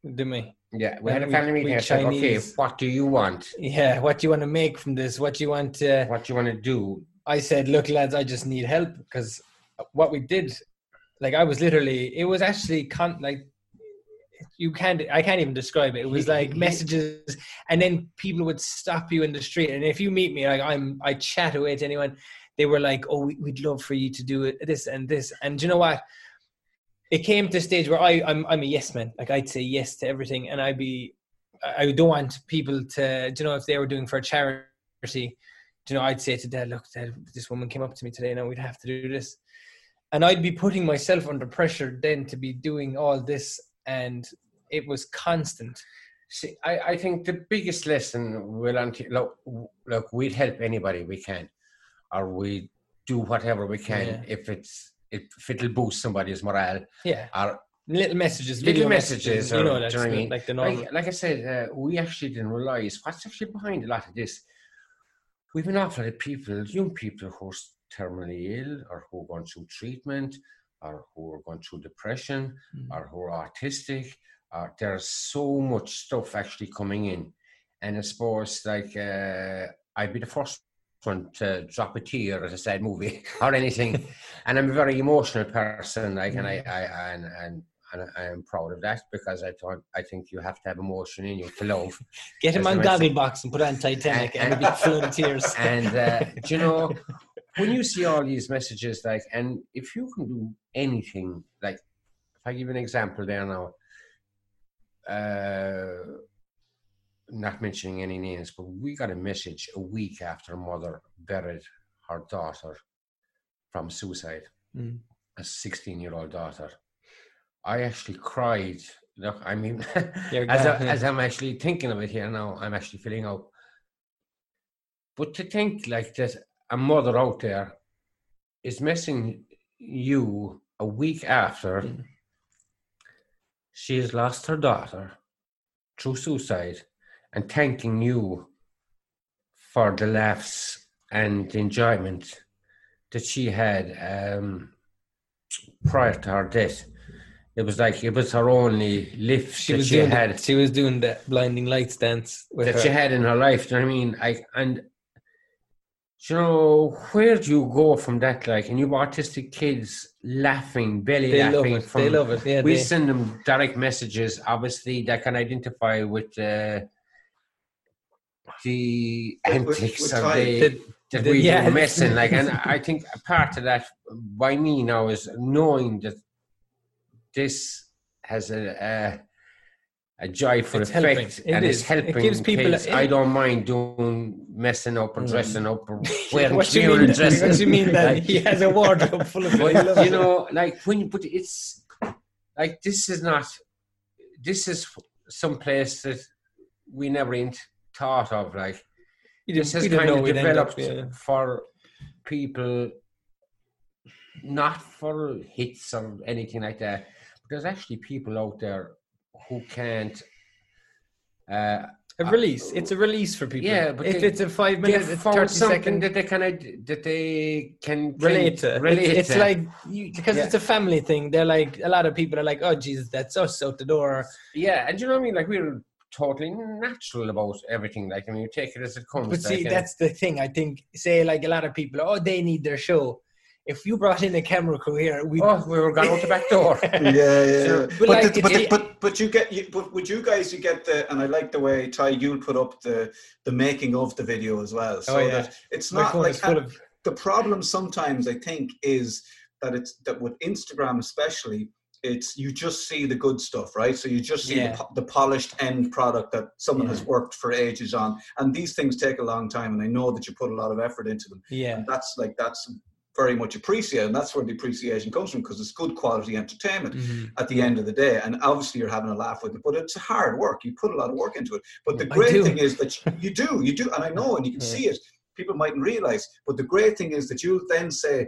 didn't we? Yeah, we had a family meeting. I said, okay, what do you want? Yeah, what do you want to make from this? What do you want to do? I said, look, lads, I just need help, because what we did, it was actually I can't even describe it. It was like messages, and then people would stop you in the street. And if you meet me, I chat away to anyone, they were like, "Oh, we'd love for you to do it, this and this." And you know what? It came to a stage where I'm a yes man. Like I'd say yes to everything, and I don't want people to, if they were doing for a charity, I'd say to Dad, "Look, Dad, this woman came up to me today, and we'd have to do this," and I'd be putting myself under pressure then to be doing all this. And it was constant. See, I think the biggest lesson look, we'd help anybody we can, or we do whatever we can if it'll boost somebody's morale. Yeah. Or little messages. Or, that's like the normal. Like I said, we actually didn't realize what's actually behind a lot of this. We've an awful lot of people, young people who are terminally ill or who are going through treatment, or who are going through depression, or who are autistic. There's so much stuff actually coming in. And I suppose, I'd be the first one to drop a tear at a sad movie or anything. And I'm a very emotional person, and and I am proud of that, because I think you have to have emotion in you to love. Get him on Gogglebox and put on Titanic and be full of tears. And do you know, when you see all these messages, like, and if you can do anything, like, if I give an example there now, not mentioning any names, but we got a message a week after her mother buried her daughter from suicide, a 16-year-old daughter. I actually cried. Look, I mean, as I'm actually thinking of it here now, I'm actually feeling out. But to think like that, a mother out there is missing you a week after she has lost her daughter through suicide, and thanking you for the laughs and the enjoyment that she had prior to her death. It was like, it was her only lift that she had. She was doing the blinding lights dance with that her. She had in her life. Do you know what I mean? And you know, where do you go from that? Like, and you autistic kids laughing, belly laughing. They love it. Yeah, we send them direct messages, obviously, that can identify with the antics of the messing. Like, and I think a part of that by me now is knowing that this has a joyful effect, and it's helping. It gives people kids. I don't mind doing messing up and dressing up or wearing clear and dressing. What do you mean that he has a wardrobe full of? But, you know, like when you put it's like this is not. This is some place that we never thought of. Like this has kind of developed for people, not for hits or anything like that. But there's actually people out there who can't a release. It's a release for people. Yeah, but if it's a 5 minute, it's 30 second that they can relate to. It's like because it's a family thing. They're like, a lot of people are like, oh Jesus, that's us out the door. Yeah, and you know what I mean. Like, we're totally natural about everything. Like, I mean, you take it as it comes. But see, that's the thing. I think, say, like a lot of people, they need their show. If you brought in a camera crew here, we were going out the back door. Yeah. So, would you guys get the, and I like the way Tadhg, you'll put up the making of the video as well. So that it's not like the problem sometimes I think is that that with Instagram especially, it's you just see the good stuff, right? So you just see the polished end product that someone has worked for ages on, and these things take a long time, and I know that you put a lot of effort into them. Yeah, and that's very much appreciated, and that's where the appreciation comes from, because it's good quality entertainment at the end of the day, and obviously you're having a laugh with it, but it's hard work. You put a lot of work into it, but the great thing is that you do, and I know, and you can see it, people mightn't realize, but the great thing is that you then say,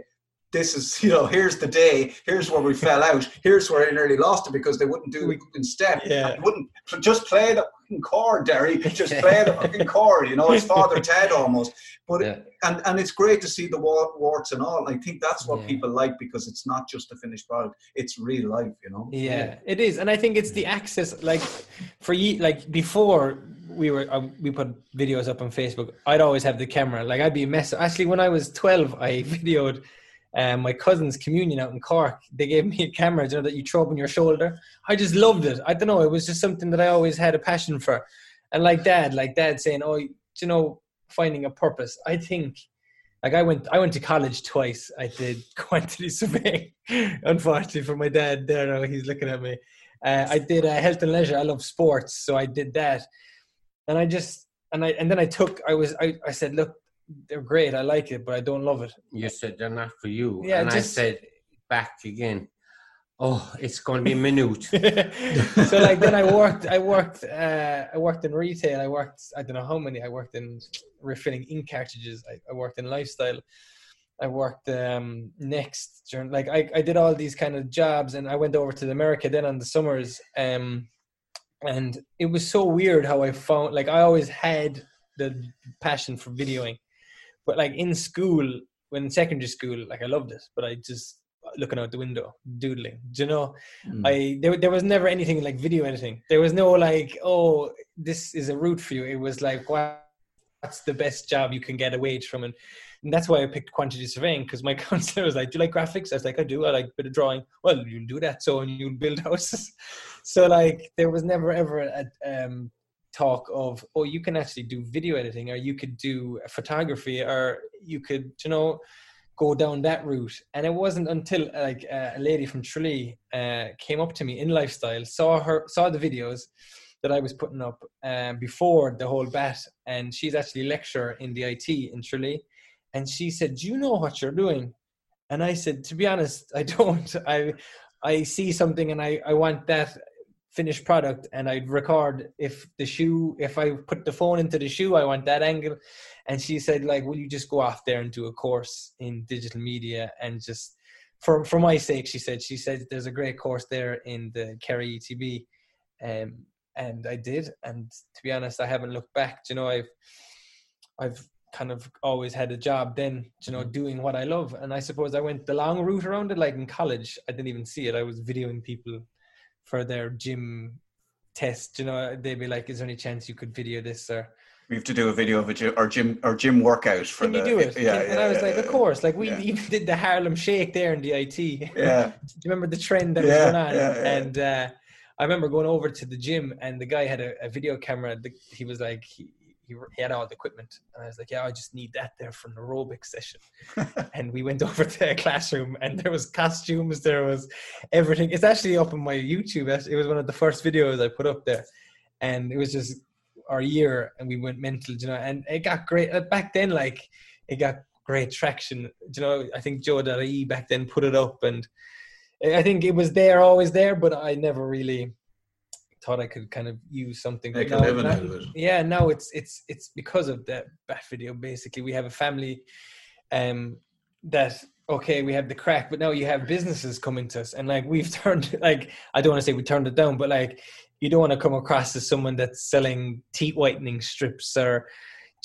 this is, you know, here's the day, here's where we fell out, here's where I nearly lost it because they wouldn't do it in step. Yeah. They wouldn't. So just play the fucking chord, Derry. Just play the fucking chord, you know, it's Father Tadhg almost. But and it's great to see the warts and all. And I think that's what people like, because it's not just a finished product, it's real life, you know? Yeah, it is. And I think it's the access, like, for you, like, before we put videos up on Facebook, I'd always have the camera. Like, I'd be a mess. Actually, when I was 12, I videoed my cousin's communion out in Cork. They gave me a camera, you know, that you throw up on your shoulder. I just loved it. I don't know, it was just something that I always had a passion for. And like dad saying, oh, you know, finding a purpose. I think, like, I went to college twice. I did quantity surveying, unfortunately for my dad there. He's looking at me. I did health and leisure. I love sports, so I did that. And I said, look, they're great, I like it, but I don't love it. You said they're not for you. Yeah, and I said back again, oh, it's going to be a minute. So like, then I worked in retail. I don't know how many. I worked in refilling ink cartridges. I worked in lifestyle. I worked next. Like, I did all these kind of jobs, and I went over to America then on the summers. And it was so weird how I found, like, I always had the passion for videoing. But like in school, when in secondary school, like I loved it, but I just looking out the window, doodling. Do you know? There was never anything like video editing. There was no like, oh, this is a route for you. It was like, wow, that's the best job you can get a wage from. And that's why I picked quantity surveying, because my counselor was like, do you like graphics? I was like, I do. I like a bit of drawing. Well, you'll do that. So, and you'll build houses. So like, there was never ever a talk of, oh, you can actually do video editing, or you could do photography, or you could, you know, go down that route. And it wasn't until like a lady from Tralee came up to me in lifestyle, saw the videos that I was putting up before the whole bat, and she's actually a lecturer in the IT in Tralee, and she said, do you know what you're doing? And I said, to be honest, I don't. I see something and I want that finished product, and I'd record if I put the phone into the shoe, I want that angle. And she said, like, will you just go off there and do a course in digital media? And just for my sake, she said there's a great course there in the Kerry ETB. And I did, and to be honest, I haven't looked back. You know, I've kind of always had a job then, you know, doing what I love. And I suppose I went the long route around it. Like in college, I didn't even see it. I was videoing people for their gym test. You know, they'd be like, is there any chance you could video this? Or we have to do a video of a gym or gym workout for Can the, you do it? Yeah, and yeah, I was like, of course. Like we even did the Harlem Shake there in the IT. Yeah. Do you remember the trend that was going on? Yeah. And I remember going over to the gym, and the guy had a video camera. He was like, he had all the equipment. And I was like, yeah, I just need that there for an aerobic session. And we went over to a classroom, and there was costumes, there was everything. It's actually up on my YouTube. It was one of the first videos I put up there. And it was just our year, and we went mental, you know, and it got great. Back then, like, it got great traction. You know, I think Joe.ie back then put it up, and I think it was always there, but I never really thought I could kind of use something. Make a living out of it. Yeah, now it's because of that bat video. Basically, we have a family we have the crack, but now you have businesses coming to us, and like we've turned, like, I don't want to say we turned it down, but like you don't want to come across as someone that's selling teeth whitening strips, or,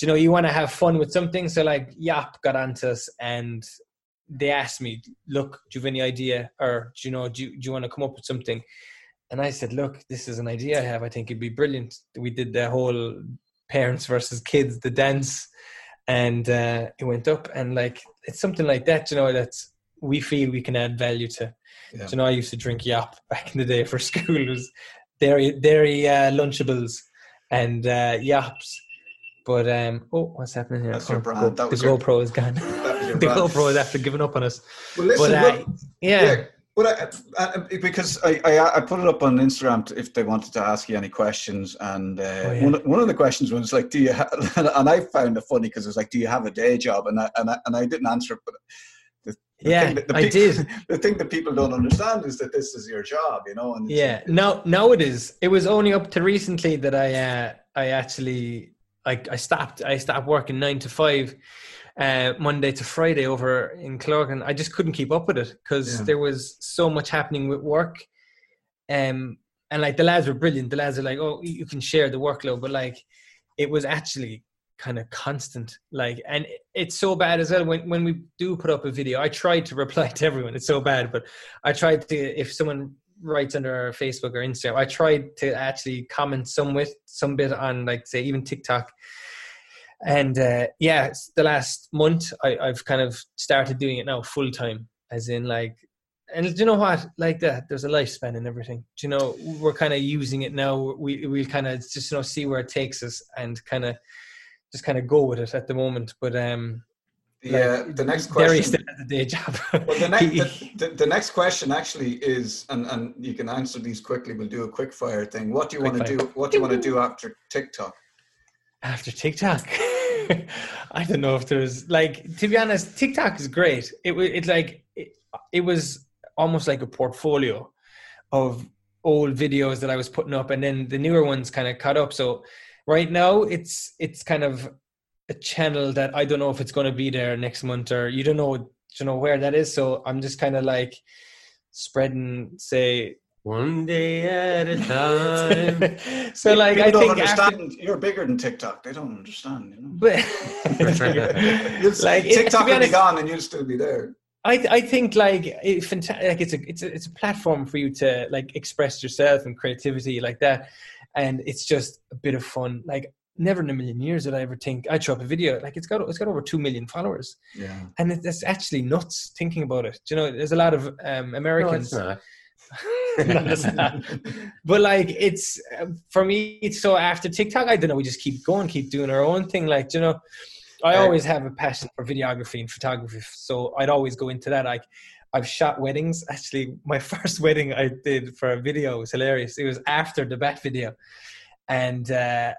you know, you want to have fun with something. So like Yap got onto us, and they asked me, look, do you have any idea? Or, you know, do you want to come up with something? And I said, look, this is an idea I have. I think it'd be brilliant. We did the whole parents versus kids, the dance, and it went up. And like, it's something like that, you know, that we feel we can add value to. Yeah. You know, I used to drink Yop back in the day for school. It was dairy Lunchables and Yops. But, what's happening here? That's your brand. The GoPro is gone. The GoPro is after giving up on us. Well, listen, because I put it up on Instagram if they wanted to ask you any questions. And one of the questions was like, do you have, and I found it funny because it was like, do you have a day job? And I didn't answer it, but I did. The thing that people don't understand is that this is your job, you know? And now it is. It was only up to recently that I stopped working 9 to 5 Monday to Friday over in Killorglin. I just couldn't keep up with it because there was so much happening with work. And like the lads were brilliant. The lads are like, oh, you can share the workload. But like it was actually kind of constant. Like, and it's so bad as well. When we do put up a video, I tried to reply to everyone. It's so bad. But I tried to, if someone writes under our Facebook or Instagram, I tried to actually comment some bit on, like, say, even TikTok. And the last month I've kind of started doing it now full time, as in like, and do you know what? Like that, there's a lifespan and everything. Do you know, we're kind of using it now. We kind of just, you know, see where it takes us and kind of just kind of go with it at the moment. But the next question. Derry still has a day job. Well, the next question actually is, and you can answer these quickly. We'll do a quick fire thing. What do you want to do? What do you want to do after TikTok? After TikTok, I don't know if there's, like, to be honest, TikTok is great. It was almost like a portfolio of old videos that I was putting up, and then the newer ones kind of caught up. So right now it's kind of a channel that I don't know if it's going to be there next month, or you don't know, where that is. So I'm just kind of like spreading, say, one day at a time. So, like, people don't understand. You're bigger than TikTok. They don't understand, you know. But like, TikTok will be gone, and you'll still be there. I think it's a platform for you to like express yourself and creativity like that, and it's just a bit of fun. Like, never in a million years did I ever think I'd show up a video. Like it's got over 2 million followers. Yeah. And it's actually nuts thinking about it. Do you know, there's a lot of Americans. No, it's not. But like it's, for me, it's so after TikTok, I don't know, we just keep doing our own thing. Like, do you know, I always have a passion for videography and photography. So I'd always go into that. Like, I've shot weddings. Actually, my first wedding I did for a video was hilarious. It was after the Bat video. And I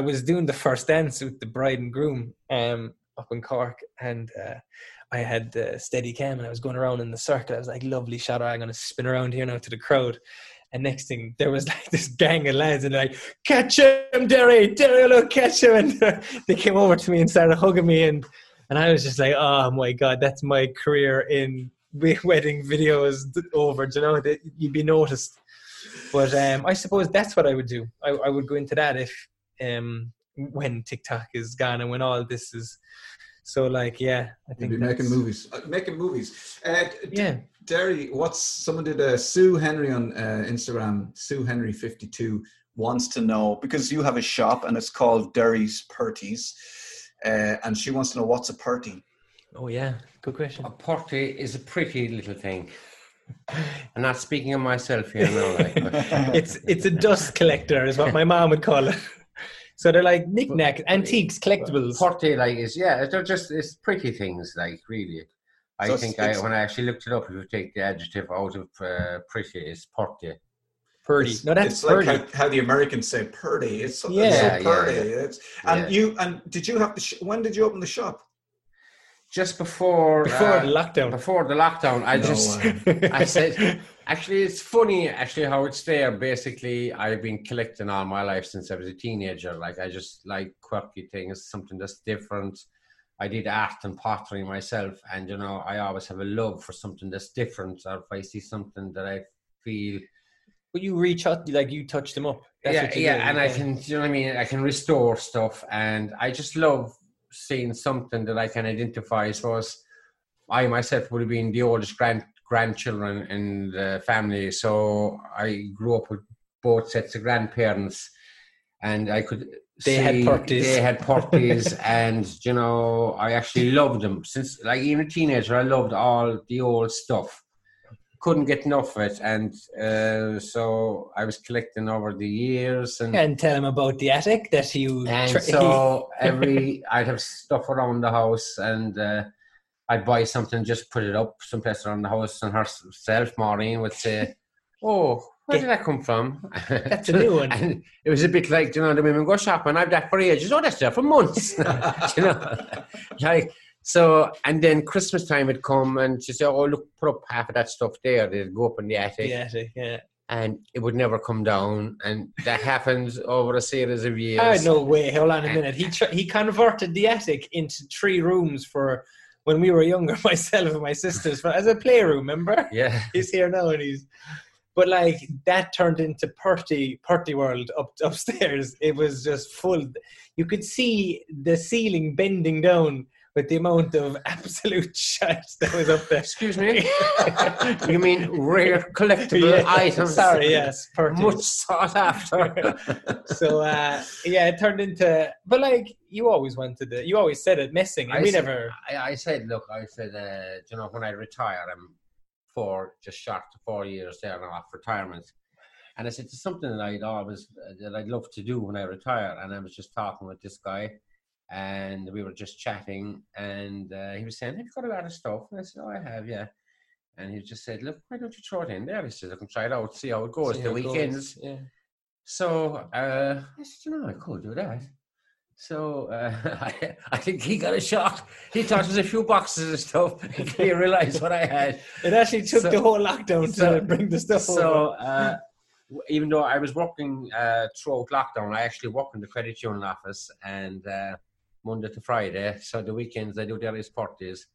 was doing the first dance with the bride and groom up in Cork. And I had the Steadicam and I was going around in the circle. I was like, lovely shot. I'm going to spin around here now to the crowd. And next thing, there was like this gang of lads and they're like, catch him, Derry, look, catch him. And they came over to me and started hugging me. And I was just like, oh my God, that's my career in wedding videos over. Do you know, that you'd be noticed. But I suppose that's what I would do. I would go into that if when TikTok is gone and when all this is. So like, yeah, I think you'd be making movies. Yeah. Derry, someone did a Sue Henry on Instagram, Sue Henry 52 wants to know, because you have a shop and it's called Derry's Purties. And she wants to know, what's a purty? Oh yeah, good question. A purty is a pretty little thing. I'm not speaking of myself here, no. Like, it's a dust collector, is what my mom would call it. So they're like knickknacks, antiques, collectibles. Purty, like, is they're just pretty things, like, really. When I actually looked it up, if you take the adjective out of pretty, it's purty. Purdy. No, that's purdy. Like how the Americans say purdy. It's something so purdy. Yeah. When did you open the shop? Just before the lockdown. Before the lockdown, I said, actually, it's funny actually how it's there. Basically, I've been collecting all my life since I was a teenager. Like, I just like quirky things, something that's different. I did art and pottery myself, and you know, I always have a love for something that's different. Or if I see something that I feel. But you reach out, like you touch them up. I can, you know what I mean? I can restore stuff, and I just love seeing something that I can identify. So I myself would have been the oldest grandchildren in the family. So I grew up with both sets of grandparents, and I could They had parties, and, you know, I actually loved them. Since, like, even a teenager, I loved all the old stuff. Couldn't get enough of it, and so I was collecting over the years. And tell him about the attic that you. And so I'd have stuff around the house, and I'd buy something, just put it up someplace around the house, and herself, Maureen, would say, "Oh, where did that come from?" That's a new one. And it was a bit like, you know, the women go shopping. I've that for ages. Oh, that's there for months. You know, like. So, and then Christmas time would come and she'd say, "Oh, look, put up half of that stuff there." They'd go up in the attic. The attic, yeah. And it would never come down. And that happened over a series of years. Oh, no way. Hold on a minute. He converted the attic into 3 rooms for when we were younger, myself and my sisters, as a playroom, remember? Yeah. He's here now and he's... But like that turned into Purty World upstairs. It was just full. You could see the ceiling bending down with the amount of absolute shit that was up there. Excuse me? You mean rare collectible items? Sorry, yes. Purties. Much sought after. So, it turned into... But, like, you always wanted it. You always said it, messing. I said, you know, when I retire, I'm just short of 4 years there now after retirement. And I said, there's something that I'd love to do when I retire. And I was just talking with this guy. And we were just chatting, and he was saying, "Have you got a lot of stuff?" And I said, "Oh, I have, yeah." And he just said, "Look, why don't you throw it in there?" He said, "I can try it out, see how it goes, the weekends." Yeah. So I said, "You know, I could do that." So I think he got a shock. He thought it was a few boxes of stuff. He realised what I had. It actually took the whole lockdown to bring the stuff over. Even though I was working throughout lockdown, I actually work in the credit union office, and... Monday to Friday, so the weekends I do Derry's Purties.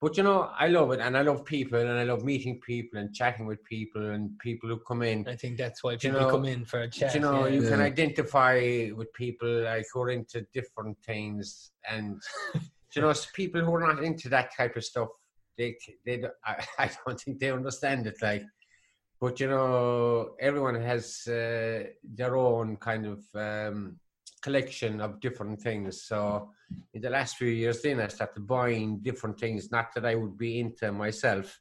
But you know, I love it, and I love people, and I love meeting people and chatting with people, and people who come in. I think that's why people come in for a chat. You know, you can identify with people, like, who are into different things, and you know, people who are not into that type of stuff, I don't think they understand it. Like, but you know, everyone has their own kind of collection of different things. So in the last few years then I started buying different things, not that I would be into myself.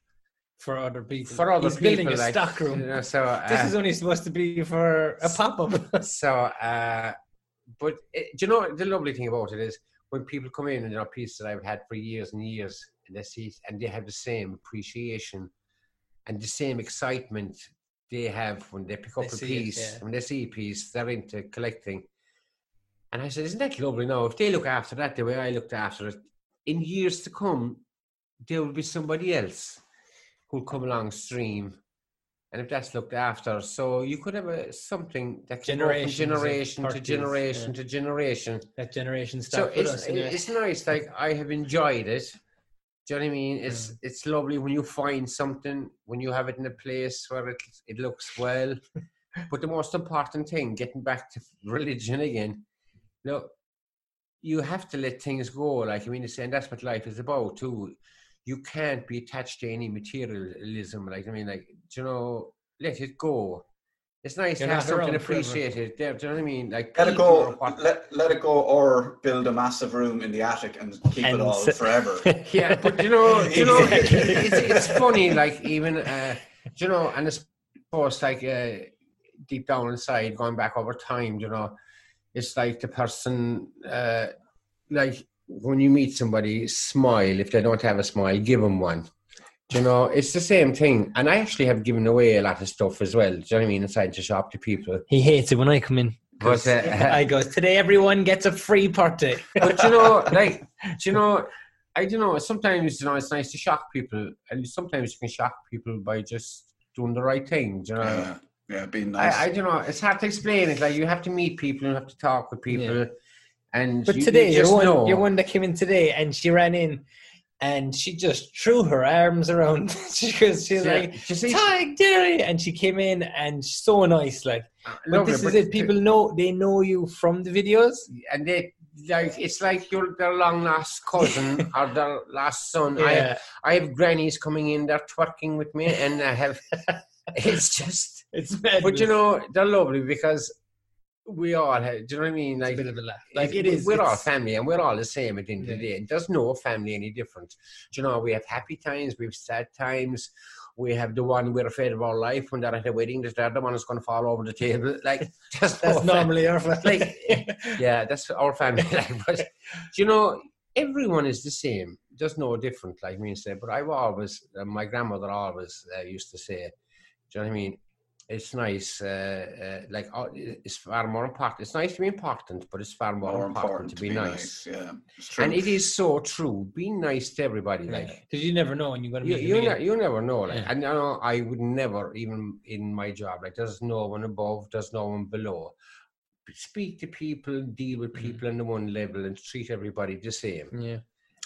For other people. For other people. He's building a stock room. You know, so, this is only supposed to be for a pop-up. So, but it, you know, the lovely thing about it is when people come in and there are pieces that I've had for years and years, and they see, and they have the same appreciation and the same excitement they have when they pick up a piece, it, yeah. When they see a piece, they're into collecting. And I said, isn't that lovely? Now, if they look after that the way I looked after it, in years to come, there will be somebody else who'll come along stream, and if that's looked after, so you could have something that can go from generation to generation to generation. That generation stuff. So it's nice. Like I have enjoyed it. Do you know what I mean? It's it's lovely when you find something, when you have it in a place where it looks well. But the most important thing, getting back to religion again, look, you have to let things go. Like I mean, and that's what life is about too. You can't be attached to any materialism. Like, I mean, like, you know, let it go. It's nice to have something appreciated there. Do you know what I mean? Like, let it go. Let it go, or build a massive room in the attic and keep it all forever. Yeah, but you know, it's funny. Like, even, you know, and it's supposed like deep down inside, going back over time. You know, it's like the person, like. When you meet somebody, smile. If they don't have a smile, give them one. Do you know, it's the same thing. And I actually have given away a lot of stuff as well. Do you know what I mean? Inside the shop to people. He hates it when I come in. But, I goes, today everyone gets a free party. But you know, like, do you know, I don't know, sometimes, you know, it's nice to shock people. And sometimes you can shock people by just doing the right thing. Do you know? Yeah, being nice. I don't know, it's hard to explain. It's like you have to meet people, you have to talk with people. Yeah. And but today, you're one that came in today, and she ran in, and she just threw her arms around. she's like, Tadhg, Derry, and she came in, and so nice, like. But this is it. People know you from the videos, and they like it's like you're their long lost cousin or their last son. Yeah. I have grannies coming in, they're twerking with me, and I have. It's madness. But you know they're lovely because. We all have, do you know what I mean? Like, it's a bit of a laugh. Like it is. We're all family and we're all the same at the end of the day. There's no family any different. Do you know, we have happy times, we have sad times. We have the one we're afraid of all life when they're at a wedding. There's the other one that's going to fall over the table. Like, that's normally our family. Like, yeah, that's our family. Like, but, do you know, everyone is the same. There's no different, like me and say. But I've always, my grandmother always used to say, do you know what I mean? It's nice, like it's far more important. It's nice to be important, but it's far more important to be nice. Yeah, it's true. And it is so true. Be nice to everybody, like because you never know when you're going to. You never know, like. Yeah. And you know, I would never, even in my job, like there's no one above, there's no one below. Speak to people, deal with people on the one level, and treat everybody the same. Yeah.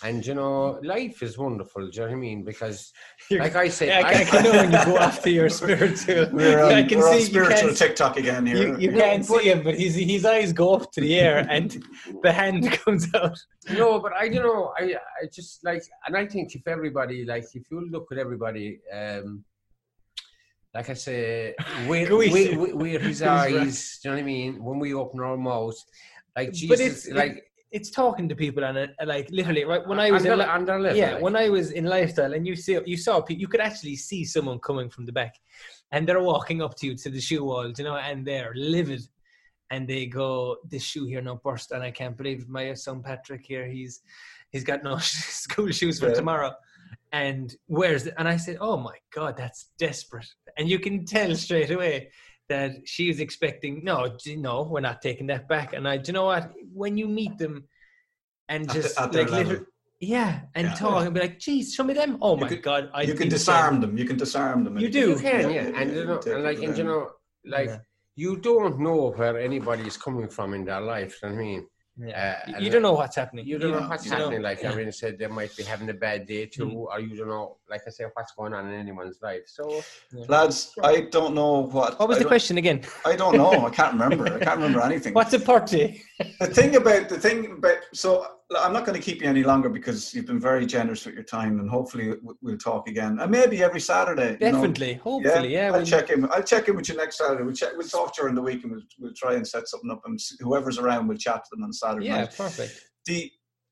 And, you know, life is wonderful, do you know what I mean? Because, like I say... I can know when you go after your spiritual... We're on spiritual TikTok again here. You can't see him, but his eyes go up to the air and the hand comes out. No, but I don't know. I just, like... And I think if everybody, like, if you look at everybody, like I say, where his eyes, right. Do you know what I mean? When we open our mouths, like Jesus, like... It's talking to people and like literally right when I was when I was in lifestyle and you could actually see someone coming from the back and they're walking up to you to the shoe wall, you know, and they're livid and they go, this shoe here now burst and I can't believe my son Patrick here, he's got no school shoes for tomorrow. And where's it? And I said, oh my God, that's desperate. And you can tell straight away that she was expecting, no, we're not taking that back. And do you know what? When you meet them and just talk and be like, geez, show me them. Oh my God. You can disarm them. You can disarm them. You do. You can, yeah. And you know, you don't know where anybody is coming from in their life. I mean, you don't know what's happening. You don't know what's happening. Like Irene said, they might be having a bad day too, or you don't know, like I say, what's going on in anyone's life. So, lads, I don't know what. What was the question again? I don't know. I can't remember. I can't remember anything. What's a party? The thing about So I'm not going to keep you any longer because you've been very generous with your time, and hopefully we'll talk again. And maybe every Saturday. Definitely, you know, hopefully, yeah. I'll check in with you next Saturday. We'll talk during the week, and we'll try and set something up. And whoever's around, we'll chat to them on Saturday night. Yeah, perfect.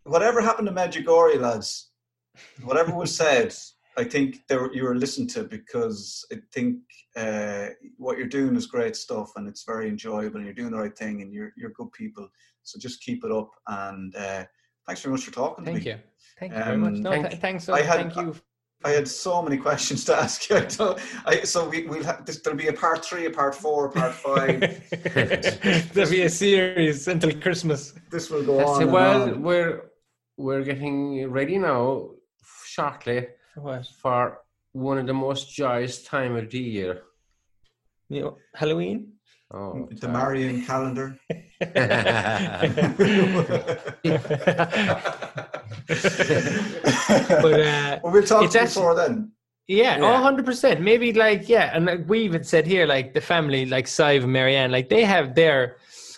Whatever happened to Medjugorje, lads? Whatever was said, I think you were listened to, because I think what you're doing is great stuff, and it's very enjoyable, and you're doing the right thing, and you're good people. So just keep it up, and thanks very much for talking to me. Thank you. Thank you very much. No, thanks. I had so many questions to ask you. There'll be a part 3, a part 4, a part 5. There'll be a series until Christmas. This will go on. We're getting ready now, shortly, for one of the most joyous time of the year. You know, Halloween? Oh, the Marian calendar. But we'll talk before then. Yeah, 100%. Maybe and we even said here, the family, Sadhbh and Marianne, they have their.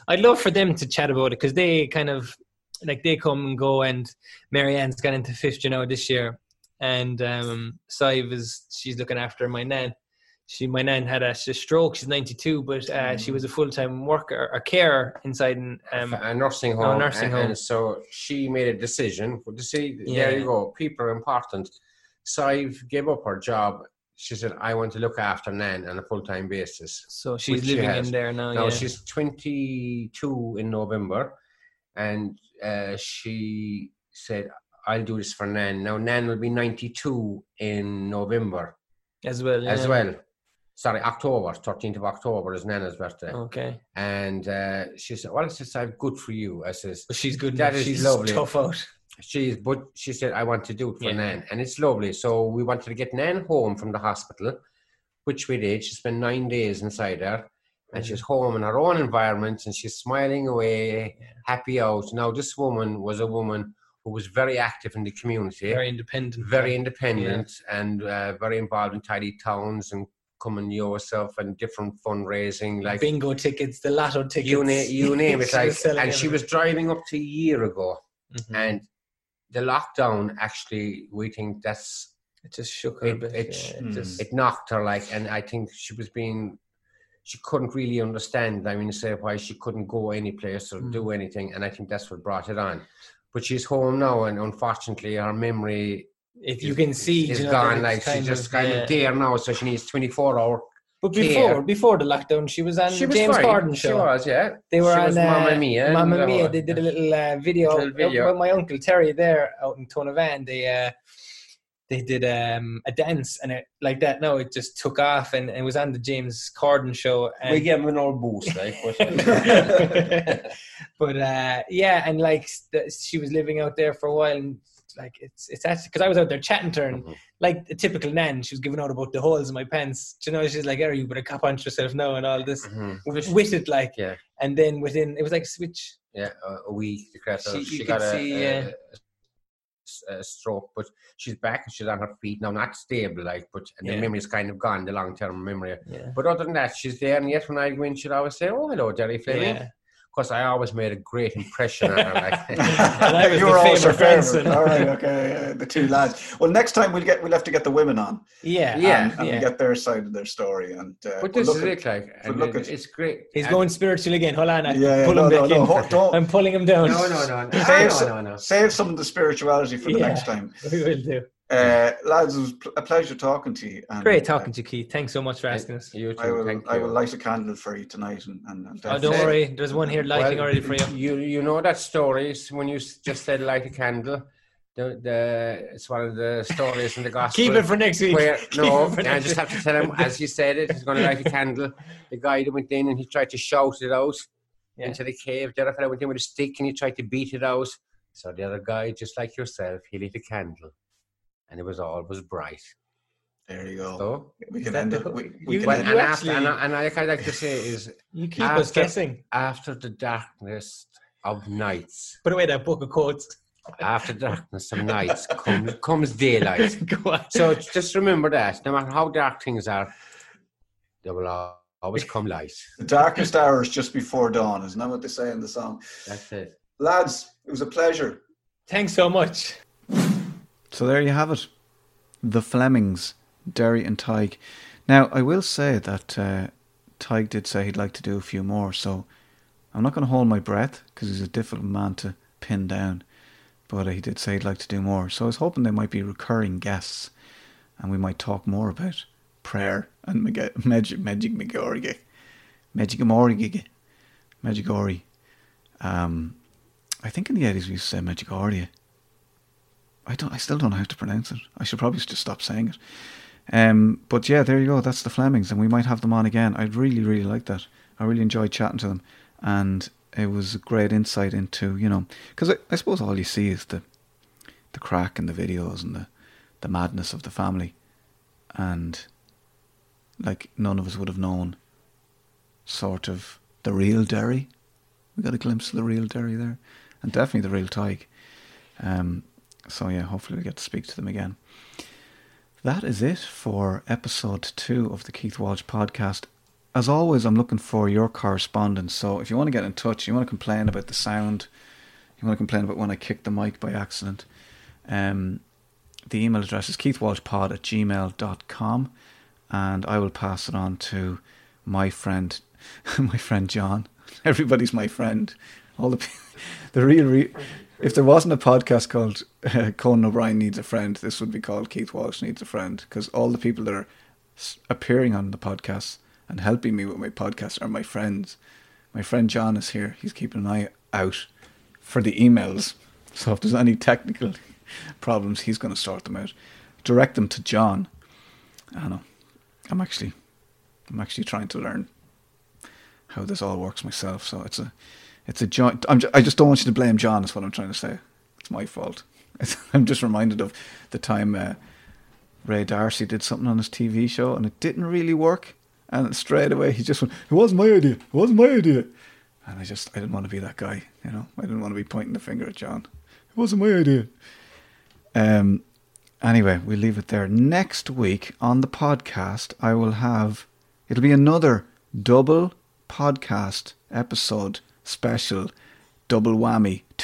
I'd love for them to chat about it, because they kind of they come and go, and Marianne's gone into fifth, this year, and Sadhbh she's looking after my nan. My nan had a stroke. She's 92, but she was a full-time worker, a carer inside a nursing home. And so she made a decision. But there you go. People are important. Sadhbh gave up her job. She said, "I want to look after Nan on a full-time basis." So she's living in there now. Now she's 22 in November, and she said, "I'll do this for Nan." Now Nan will be 92 in November as well. October, 13th of October is Nana's birthday. Okay. And she said, "Well, I'm good for you." I says, but she's good. That is lovely. Tough out. But she said, "I want to do it for Nan," and it's lovely. So we wanted to get Nan home from the hospital, which we did. She spent 9 days inside there, and she's home in her own environment, and she's smiling away, happy out. Now, this woman was a woman who was very active in the community, very independent, and very involved in tidy towns and coming yourself and different fundraising, like bingo tickets, the lotto tickets, you name it. She was driving up to a year ago, and the lockdown actually, we think it just shook her a bit. It knocked her, and I think she couldn't really understand. I mean, say why she couldn't go any place or do anything, and I think that's what brought it on. But she's home now, and unfortunately, her memory, if you can see, is gone. She's just kind of there now, so she needs 24-hour. But before the lockdown, she was on James Corden show. She was, yeah. They were on Mamma Mia. Mamma Mia. They did a little video. Well, my Uncle Terry there out in Tonavan, they did a dance, and it, it just took off, and it was on the James Corden show. And we gave him an old boost, she was living out there for a while, and it's actually, because I was out there chatting to her, and the typical Nan, she was giving out about the holes in my pants. Do you know, she's like, "Are you better cop on to yourself now," and all this with it, and then within, it was like switch. Yeah, a week. She got a stroke, but she's back and she's on her feet now, not stable the memory's kind of gone, the long-term memory, but other than that she's there. And yet when I go in, she'd always say, "Oh, hello, Derry Fleming," because I always made a great impression on her and I was you were always her favourite. Alright, okay, the two lads. Well, next time we'll have to get the women on and get their side of their story, and what does it look like? It's great. He's going spiritual again. Hold on, I'm pulling him down. No. Save some of the spirituality for the next time. We will do. Lads, it was a pleasure talking to you. And, great talking to you, Keith. Thanks so much for asking us. You too. I will light a candle for you tonight. And don't worry. There's one here lighting already for you. You know that story when you just said light a candle. It's one of the stories in the gospel. Keep it for next week. I just have to tell him, as he said it, he's going to light a candle. The guy that went in and he tried to shout it out into the cave. The other fellow went in with a stick and he tried to beat it out. So the other guy, just like yourself, he lit a candle. And it was always bright. There you go. So we can end it. I like to say is you keep us guessing. After the darkness of nights. Put away that book of quotes. After the darkness of nights comes daylight. So just remember that. No matter how dark things are, they will always come light. The darkest hour is just before dawn. Isn't that what they say in the song? That's it. Lads, it was a pleasure. Thanks so much. So there you have it. The Flemings, Derry and Tadhg. Now, I will say that Tadhg did say he'd like to do a few more, so I'm not going to hold my breath because he's a difficult man to pin down. But he did say he'd like to do more. So I was hoping there might be recurring guests and we might talk more about prayer and Medjugorje. I think in the 80s we used to say Medjugorje. I still don't know how to pronounce it. I should probably just stop saying it. But yeah, there you go. That's the Flemings, and we might have them on again. I'd really, really like that. I really enjoyed chatting to them, and it was a great insight into, you know, because I suppose all you see is the crack and the videos and the madness of the family, and like none of us would have known sort of the real Derry. We got a glimpse of the real Derry there, and definitely the real Tadhg. So yeah, hopefully we get to speak to them again. That is it for episode 2 of the Keith Walsh podcast. As always, I'm looking for your correspondence. So if you want to get in touch, you want to complain about the sound, you want to complain about when I kick the mic by accident, the email address is keithwalshpod@gmail.com, and I will pass it on to my friend, my friend John. Everybody's my friend. All the real. If there wasn't a podcast called Conan O'Brien Needs a Friend, this would be called Keith Walsh Needs a Friend, because all the people that are appearing on the podcast and helping me with my podcast are my friends. My friend John is here. He's keeping an eye out for the emails. So if there's any technical problems, he's going to sort them out. Direct them to John. I don't know. I'm actually trying to learn how this all works myself. So it's a joint. I just don't want you to blame John, is what I'm trying to say. It's my fault. I'm just reminded of the time Ray Darcy did something on his TV show and it didn't really work. And straight away he just went, It wasn't my idea. And I didn't want to be that guy, you know. I didn't want to be pointing the finger at John. It wasn't my idea. Anyway, we'll leave it there. Next week on the podcast, it'll be another double podcast episode, special, double whammy, a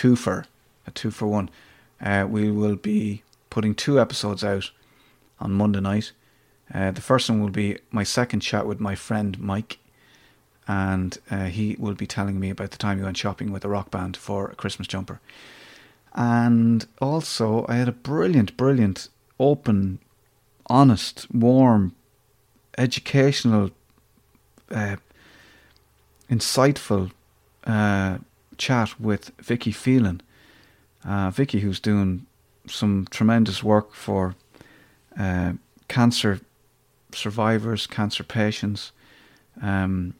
2-for-1. We will be putting 2 episodes out on Monday night. The first one will be my second chat with my friend Mike, and he will be telling me about the time he went shopping with a rock band for a Christmas jumper. And also I had a brilliant, brilliant, open, honest, warm, educational, insightful chat with Vicky Phelan. Vicky, who's doing some tremendous work for cancer survivors, cancer patients, and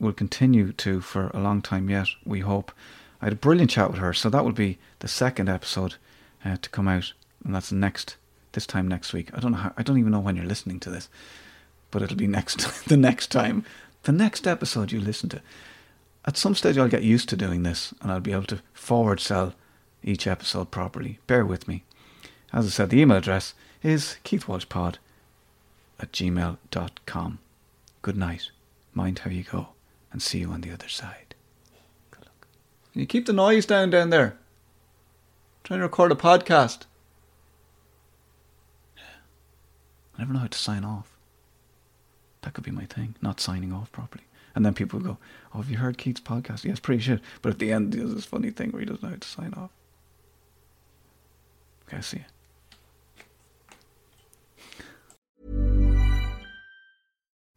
will continue to for a long time yet, we hope. I had a brilliant chat with her, so that will be the second episode to come out, and that's next week. I don't even know when you're listening to this, but it'll be the next episode you listen to. At some stage I'll get used to doing this and I'll be able to forward sell each episode properly. Bear with me. As I said, the email address is keithwalshpod@gmail.com. Good night. Mind how you go, and see you on the other side. Good luck. Can you keep the noise down there? I'm trying to record a podcast. I never know how to sign off. That could be my thing, not signing off properly. And then people go, "Oh, have you heard Keith's podcast?" Yes, pretty shit. But at the end, there's this funny thing where he doesn't know how to sign off. Okay, see you.